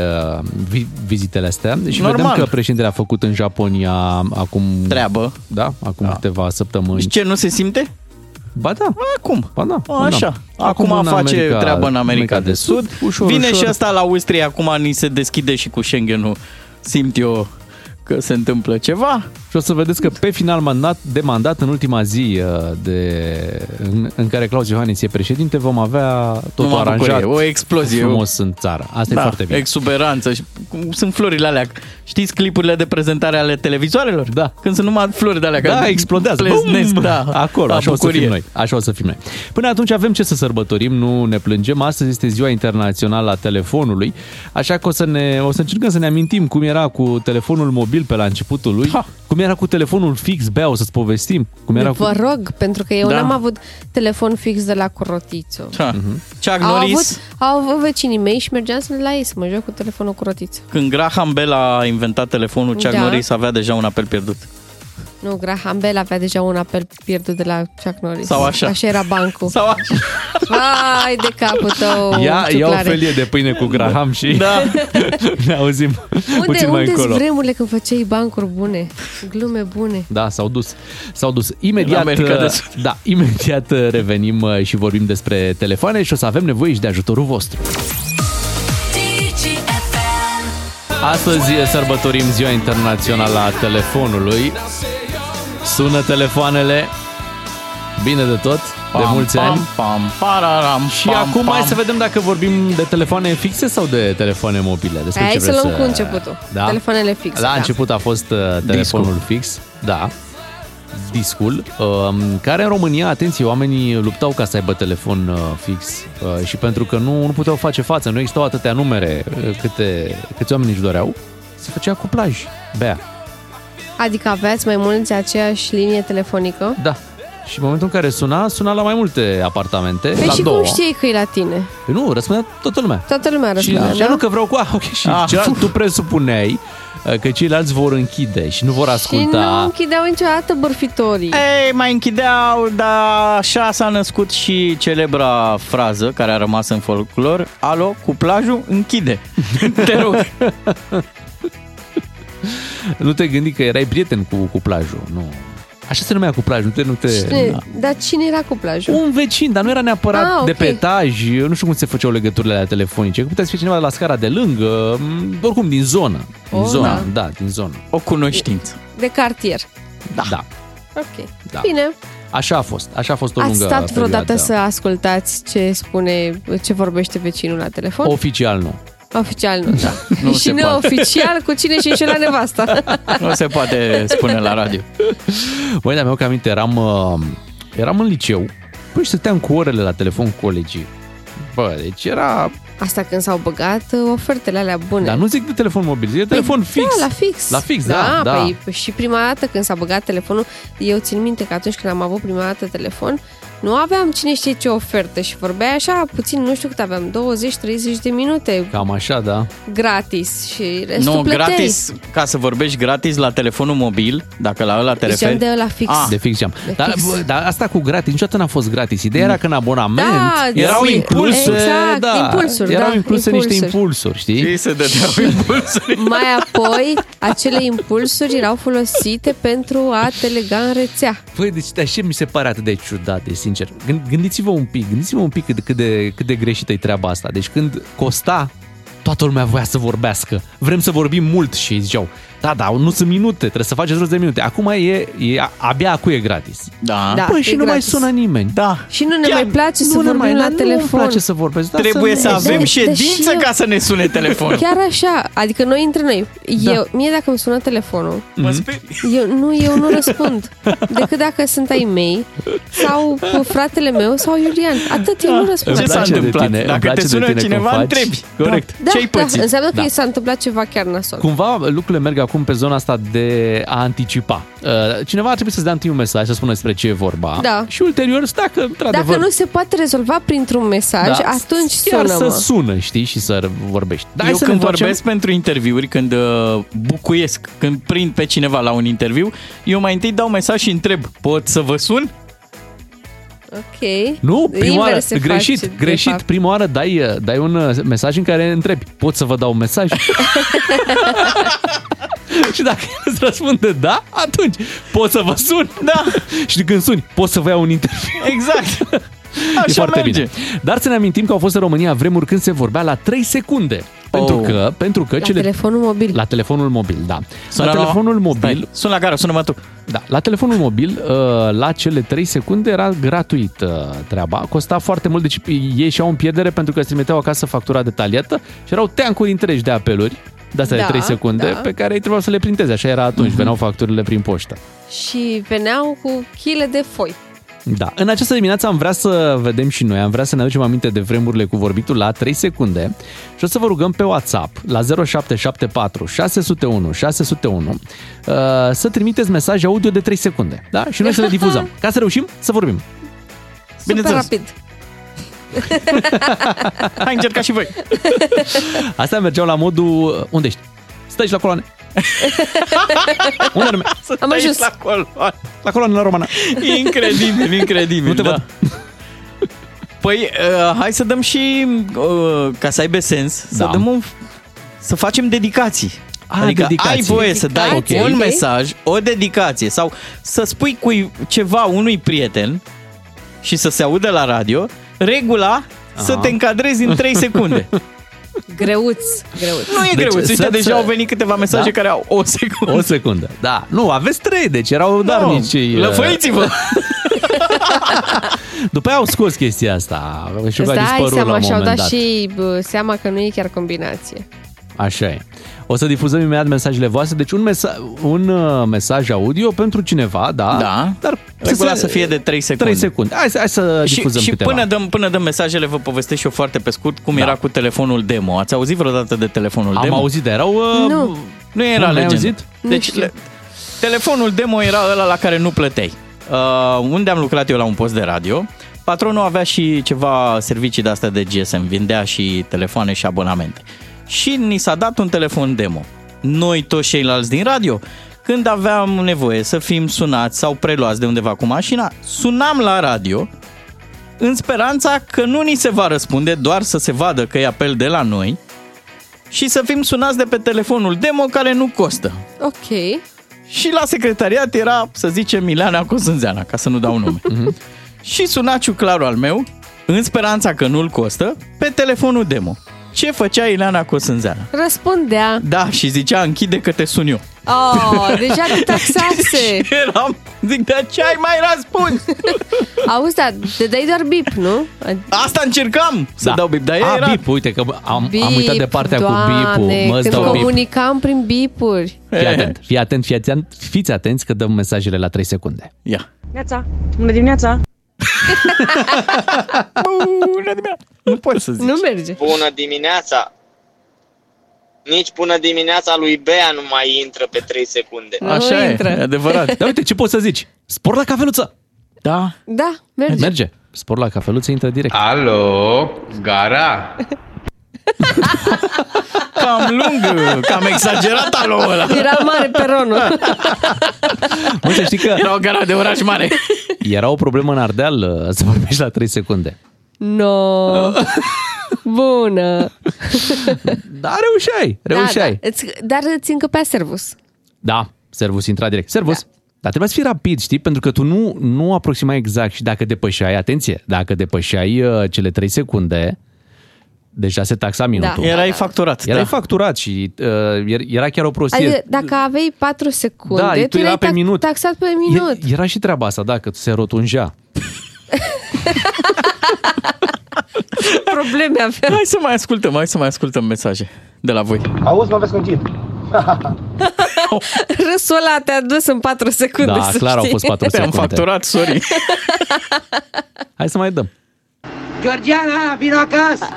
vizitele astea. Și normal. Vedem că președintele a făcut în Japonia acum... Treabă. Da, acum câteva săptămâni. Și ce, nu se simte? Ba da. Acum. Ba da. Așa. Acum face America, treabă în America de Sud. Ușor, vine ușor. Și asta la Austria. Acum ni se deschide și cu Schengenul. Simt eu... că se întâmplă ceva. Și o să vedeți că pe final mandat, în ultima zi în care Klaus Iohannis e președinte, vom avea totul aranjat. O explozie. Frumos în țară. Asta e foarte bine. Exuberanță. Sunt florile alea. Știți clipurile de prezentare ale televizoarelor? Da. Când sunt numai flori de alea. Da, explodează. Pleznesc, da. Acolo, așa o să fim noi. Până atunci avem ce să sărbătorim, nu ne plângem. Astăzi este Ziua Internațională a Telefonului, așa că o să încercăm să ne amintim cum era cu telefonul mobil pe la începutul lui, cum era cu telefonul fix, Bea, o să-ți povestim. Cum era vă rog, pentru că eu n-am avut telefon fix de la Corotițu. Chuck Norris. Au avut vecinii mei și mergeam să la ei să mă joc cu telefonul Corotițu. Când Graham Bell a inventat telefonul, Chuck Norris avea deja un apel pierdut. Nu, Graham Bell avea deja un apel pierdut de la Chuck Norris. Sau așa. Așa era bancul. Sau așa. Vai de capul tău, ia o felie de pâine cu Graham și ne auzim puțin mai încolo. Unde-s vremurile când făceai bancuri bune, glume bune? Da, s-au dus. Imediat revenim și vorbim despre telefoane și o să avem nevoie și de ajutorul vostru. Astăzi sărbătorim Ziua Internațională a Telefonului. Sună telefoanele, bine de tot, de mulți ani. Și acum hai să vedem dacă vorbim de telefoane fixe sau de telefoane mobile. Hai să luăm cu începutul, telefoanele fixe. La început a fost telefonul fix, discul, care în România, atenție, oamenii luptau ca să aibă telefon fix și pentru că nu puteau face față, nu existau atâtea numere câți oameni își doreau, se făcea cuplaj, Bea. Adică aveați mai mulți aceeași linie telefonică? Da. Și în momentul în care suna la mai multe apartamente, la și două. Cum știi că e la tine? Nu, răspundea toată lumea. Toată lumea răspundea, și nu că vreau cu... Tu presupuneai că ceilalți vor închide și nu vor asculta. Și nu închideau niciodată bârfitorii. Ei, mai închideau, dar așa s-a născut și celebra frază care a rămas în folclor: alo, cuplajul închide. Te rog. Nu te gândi că erai prieten cu cuplajul, nu. Așa se numea cuplajul, nu te... Dar cine era cuplajul? Un vecin, dar nu era neapărat de pe etaj. Eu nu știu cum se făceau legăturile alea telefonice. Că putea să fie cineva de la scara de lângă, oricum din zonă. Din zonă. O cunoștință. De cartier. Da. Ok, da. Bine. Așa a fost o lungă perioadă. Ați stat vreodată să ascultați ce vorbește vecinul la telefon? Oficial nu. Oficial nu, nu și neoficial cu cine și înșela nevasta. Nu se poate spune la radio. Băi, dar mi-au că aminte, eram în liceu, păi și stăteam cu orele la telefon cu colegii. Bă, deci era Asta când s-au băgat ofertele alea bune. Dar nu zic de telefon mobil, e telefon fix. Da, la fix. La fix, da. Păi, și prima dată când s-a băgat telefonul, eu țin minte că atunci când am avut prima dată telefon, nu aveam cine știe ce ofertă și vorbeai așa puțin, nu știu cât aveam, 20-30 de minute. Cam așa, da. Gratis și restul plăteai. Gratis, ca să vorbești gratis la telefonul mobil, dacă la ăla te referi. Ziceam de la fix. Ah, de fix ziceam. Dar asta cu gratis, niciodată n-a fost gratis. Ideea era că în abonament erau impulsuri. Exact, impulsuri. Erau incluse niște impulsuri, știi? Și se dădeau impulsuri. Mai apoi, acele impulsuri erau folosite pentru a te lega în rețea. Păi, deci așa mi se pare atât de ciudat, e sincer. Gândiți-vă un pic cât de greșită e treaba asta. Deci când costa, toată lumea voia să vorbească. Vrem să vorbim mult și ziceau, da, nu sunt minute, trebuie să faceți rost de minute. Acum abia acu e gratis. Da. Păi și nu gratis. Mai sună nimeni. Da. Și nu ne mai place să vorbim la telefon. Nu place să vorbesc. Da, trebuie să avem ședință ca să ne sune telefonul. Chiar așa, adică noi între noi. Mie dacă îmi sună telefonul, eu nu răspund. Decât dacă sunt ai mei sau fratele meu sau Iulian. Atât, eu nu răspund. Ce s-a întâmplat? Dacă te sună cineva, întrebi. Corect. Ce-ai pățit? Înseamnă că s-a întâmplat ceva chiar nasol. Cumva lucrurile merg acum pe zona asta de a anticipa. Cineva ar trebui să-ți dea întâi un mesaj, să spună despre ce e vorba. Da. Și ulterior, dacă nu se poate rezolva printr-un mesaj, atunci sună-mă. Chiar să sună, știi, și să vorbești. Eu când vorbesc pentru interviuri, când bucuiesc, când prind pe cineva la un interviu, eu mai întâi dau mesaj și întreb, pot să vă sun? Ok. Nu, prima oară, greșit. Prima oară dai un mesaj în care întrebi, pot să vă dau un mesaj? Și dacă îți răspunde da, atunci pot să vă sun. Da. Și când suni, pot să vă iau un interviu. Exact. Așa e foarte merge. Bine. Dar să ne amintim că au fost în România vremuri când se vorbea la 3 secunde. Pentru că la telefonul mobil. La telefonul mobil, da. Sun la gara, sună mă tu. Da, la telefonul mobil, la cele 3 secunde era gratuit treaba. Costa foarte mult, deci ei și-au în pierdere pentru că îți trimiteau acasă factura detaliată și erau teancuri întregi de apeluri. De-astea de 3 secunde, pe care ei trebuiau să le printeze. Așa era atunci, veneau facturile prin poștă. Și veneau cu chile de foi. Da, în această dimineață am vrea să vedem și noi, am vrea să ne aducem aminte de vremurile cu vorbitul la 3 secunde și o să vă rugăm pe WhatsApp la 0774 601 601 să trimiteți mesaj audio de 3 secunde, da? Și noi să le difuzăm, ca să reușim să vorbim. Super rapid! Hai, încercați și voi. Astea mergeau la modul unde ești? Stai și la coloane. Unde anume? Am ajuns la coloane. La coloane la română. Incredibil. Nu te văd. Păi, hai să dăm și ca să aibă sens, să facem dedicații. Adică dedicații. Ai voie să dai un mesaj, o dedicație sau să spui cu ceva unui prieten și să se audă la radio. Regula, să te încadrezi în 3 secunde. Greuț. Nu e greuț. Uite, deja au venit câteva mesaje care au o secundă. Da. Nu, aveți 3, deci erau darnici. Lăfăiți-vă! După aia au scos chestia asta. Și că a dispărut la un moment dat. Și-au dat și seama că nu e chiar combinație. Așa e. O să difuzăm imediat mesajele voastre. Deci un mesaj audio pentru cineva, da. Dar regula să fie de 3 secunde. 3 secunde. Hai să difuzăm și câteva. Și până dăm mesajele, vă povestesc și eu foarte pe scurt cum era cu telefonul demo. Ați auzit vreodată de telefonul demo? Am auzit, dar erau... Nu era legendă. Deci telefonul demo era ăla la care nu plăteai. Unde am lucrat eu la un post de radio, patronul avea și ceva servicii de-astea de GSM. Vindea și telefoane și abonamente. Și ni s-a dat un telefon demo. Noi toți ceilalți din radio, când aveam nevoie să fim sunați sau preluați de undeva cu mașina, sunam la radio în speranța că nu ni se va răspunde, doar să se vadă că e apel de la noi și să fim sunați de pe telefonul demo care nu costă. Ok. Și la secretariat era, să zicem, Ileana Cosânzeana, ca să nu dau nume. Și suna Ciuclaru al meu, în speranța că nu-l costă, pe telefonul demo. Ce făcea Ileana Cosânzeana? Răspundea. Da, și zicea, închide că te sun eu. Oh, deja te taxase. Zic, de ce ai mai răspuns? Auzi, da, te dai doar bip, nu? Asta încercam să dau bip, dar era... bip, uite că am uitat de partea cu bipul. Mă, când comunicam bip. Prin bipuri. Fiți atenți că dăm mesajele la 3 secunde. Ia. Bună dimineața! Nu poți să zici. Nu merge. Bună dimineața. Nici până dimineața lui Bea nu mai intră pe 3 secunde. Așa e, adevărat. Dar uite, ce poți să zici? Spor la cafeluță. Da. Da, merge. Merge. Spor la cafeluță, intră direct. Alo, gara. Cam lung, cam exagerat alo ăla. Era mare peronul. Mă, să știi că era o gara de oraș mare. Era o problemă în Ardeal să vorbești la 3 secunde. No. Bună. Dar reușeai. Da, dar îți încăpea servus. Da, servus intra direct. Servus. Da. Dar trebuia să fii rapid, știi? Pentru că tu nu aproximai exact și dacă depășeai, atenție, dacă depășeai cele 3 secunde, deja se taxa minutul. Da. Erai facturat. Erai facturat și era chiar o prostie. Adică, dacă aveai 4 secunde, da, tu erai pe minut. Taxat pe minut. Era și treaba asta, da, că se rotunjea. Probleme avem. Hai să mai ascultăm mesaje de la voi. Auzi, mă vezi conchid. Râsul ăla te-a dus în 4 secunde. Da, clar au fost 4 secunde. Te-am facturat, sorry. Hai să mai dăm. Georgiana, vino acasă.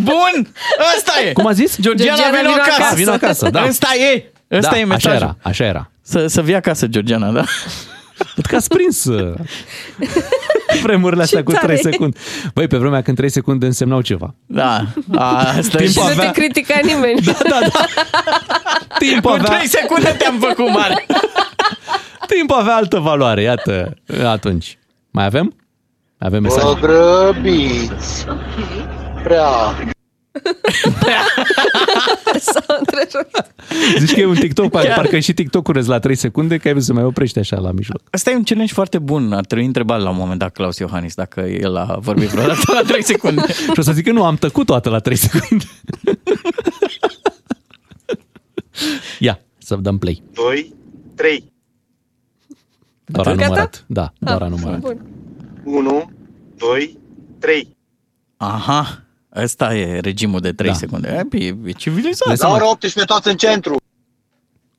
Bun, ăsta e. Cum a zis? Georgiana, vino acasă. Da. Ăsta e mesajul. Așa era. Să vii acasă, Georgiana, da? Că ați prins vremurile astea cu 3 secunde. Băi, pe vremea când 3 secunde însemnau ceva. Da. Și nu te critica nimeni. Da. Timpul avea... Cu 3 secunde te-am făcut mare. Timpul avea altă valoare, iată, atunci. Mai avem? Avem mesaje. Vă grăbiți. Prea. Zici că e un TikTok, parcă și TikTok-ul rez la 3 secunde, că ai văzut să mai oprești așa la mijloc. Asta e un challenge foarte bun. Ar trebui întrebat la un moment dat Klaus Iohannis dacă el a vorbit vreodată la 3 secunde. Și o să zic că nu, am tăcut toată la 3 secunde. Ia, să dăm play. 2, 3. Doar a numărat. Da, doar a numărat. 1, 2, 3. Aha. Ăsta e regimul de 3 secunde. E civilizat. La ora 18 toți în centru.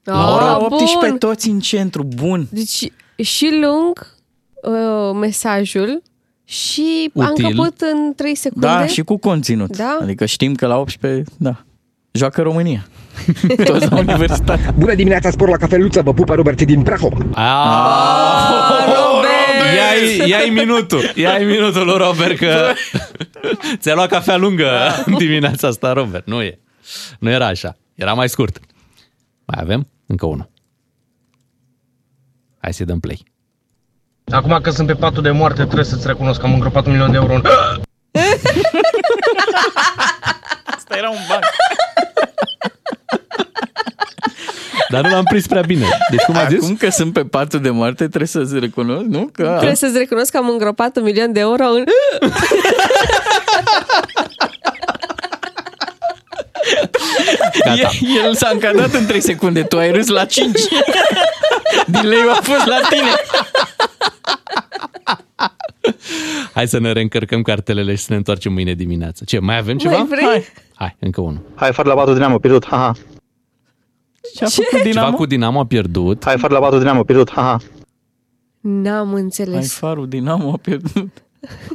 La ora 18 toți în centru. Bun. Deci și lung mesajul și util. A încăput în 3 secunde. Da, și cu conținut. Da? Adică știm că la 18, da, joacă România. Toți la universitate. Bună dimineața, spor la cafeluță. Vă pupă Robert din Prahova. Ia-i minutul lui Robert, că ți-a luat cafea lungă în dimineața asta, Robert. Nu era așa. Era mai scurt. Mai avem? Încă unul. Hai să-i dăm play. Acum că sunt pe patul de moarte, trebuie să-ți recunosc că am îngropat 1.000.000 de euro în... Asta era un ban. Dar nu l-am prins prea bine. Deci cum a zis? Acum că sunt pe patul de moarte, trebuie să-ți recunosc, nu? Că... Trebuie să-ți recunosc că am îngropat 1.000.000 de euro în... El s-a încadrat în 3 secunde, tu ai râs la 5. Delay-ul a fost la tine. Hai să ne reîncărcăm cartelele și să ne întoarcem mâine dimineață. Ce, mai avem ceva? Hai, încă unul. Hai, far la patul Dinamo, pierdut, haha. Ceva cu Dinamo a pierdut. Hai, farul la patul Dinamo a pierdut. Ha, ha. N-am înțeles. Hai, farul Dinamo a pierdut.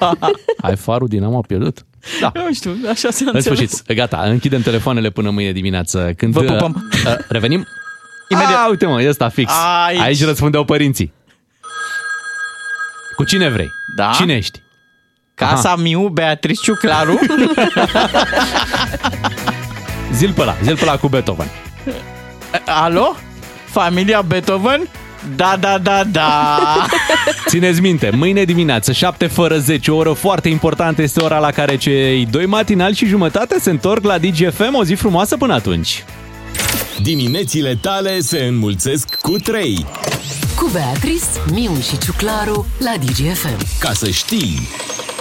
Ha, ha. Hai, farul Dinamo a pierdut. Da. Nu știu, așa se înțeles. În sfârșit, gata, închidem telefoanele până mâine dimineață. Când vă pupăm. Revenim? Imediat. Uite mă, ăsta fix. Aici răspundeau părinții. Cu cine vrei? Da. Cine ești? Casa Miu, Beatrice, Ciuclaru. Zil pe la cu Beethoven. Alo? Familia Beethoven? Da. Țineți minte, mâine dimineață, 7:50, o oră foarte importantă, este ora la care cei 2 matinali și jumătate se întorc la Digi FM. O zi frumoasă până atunci. Diminețile tale se înmulțesc cu 3. Cu Beatrice, Miu și Ciuclaru la Digi FM. Ca să știi...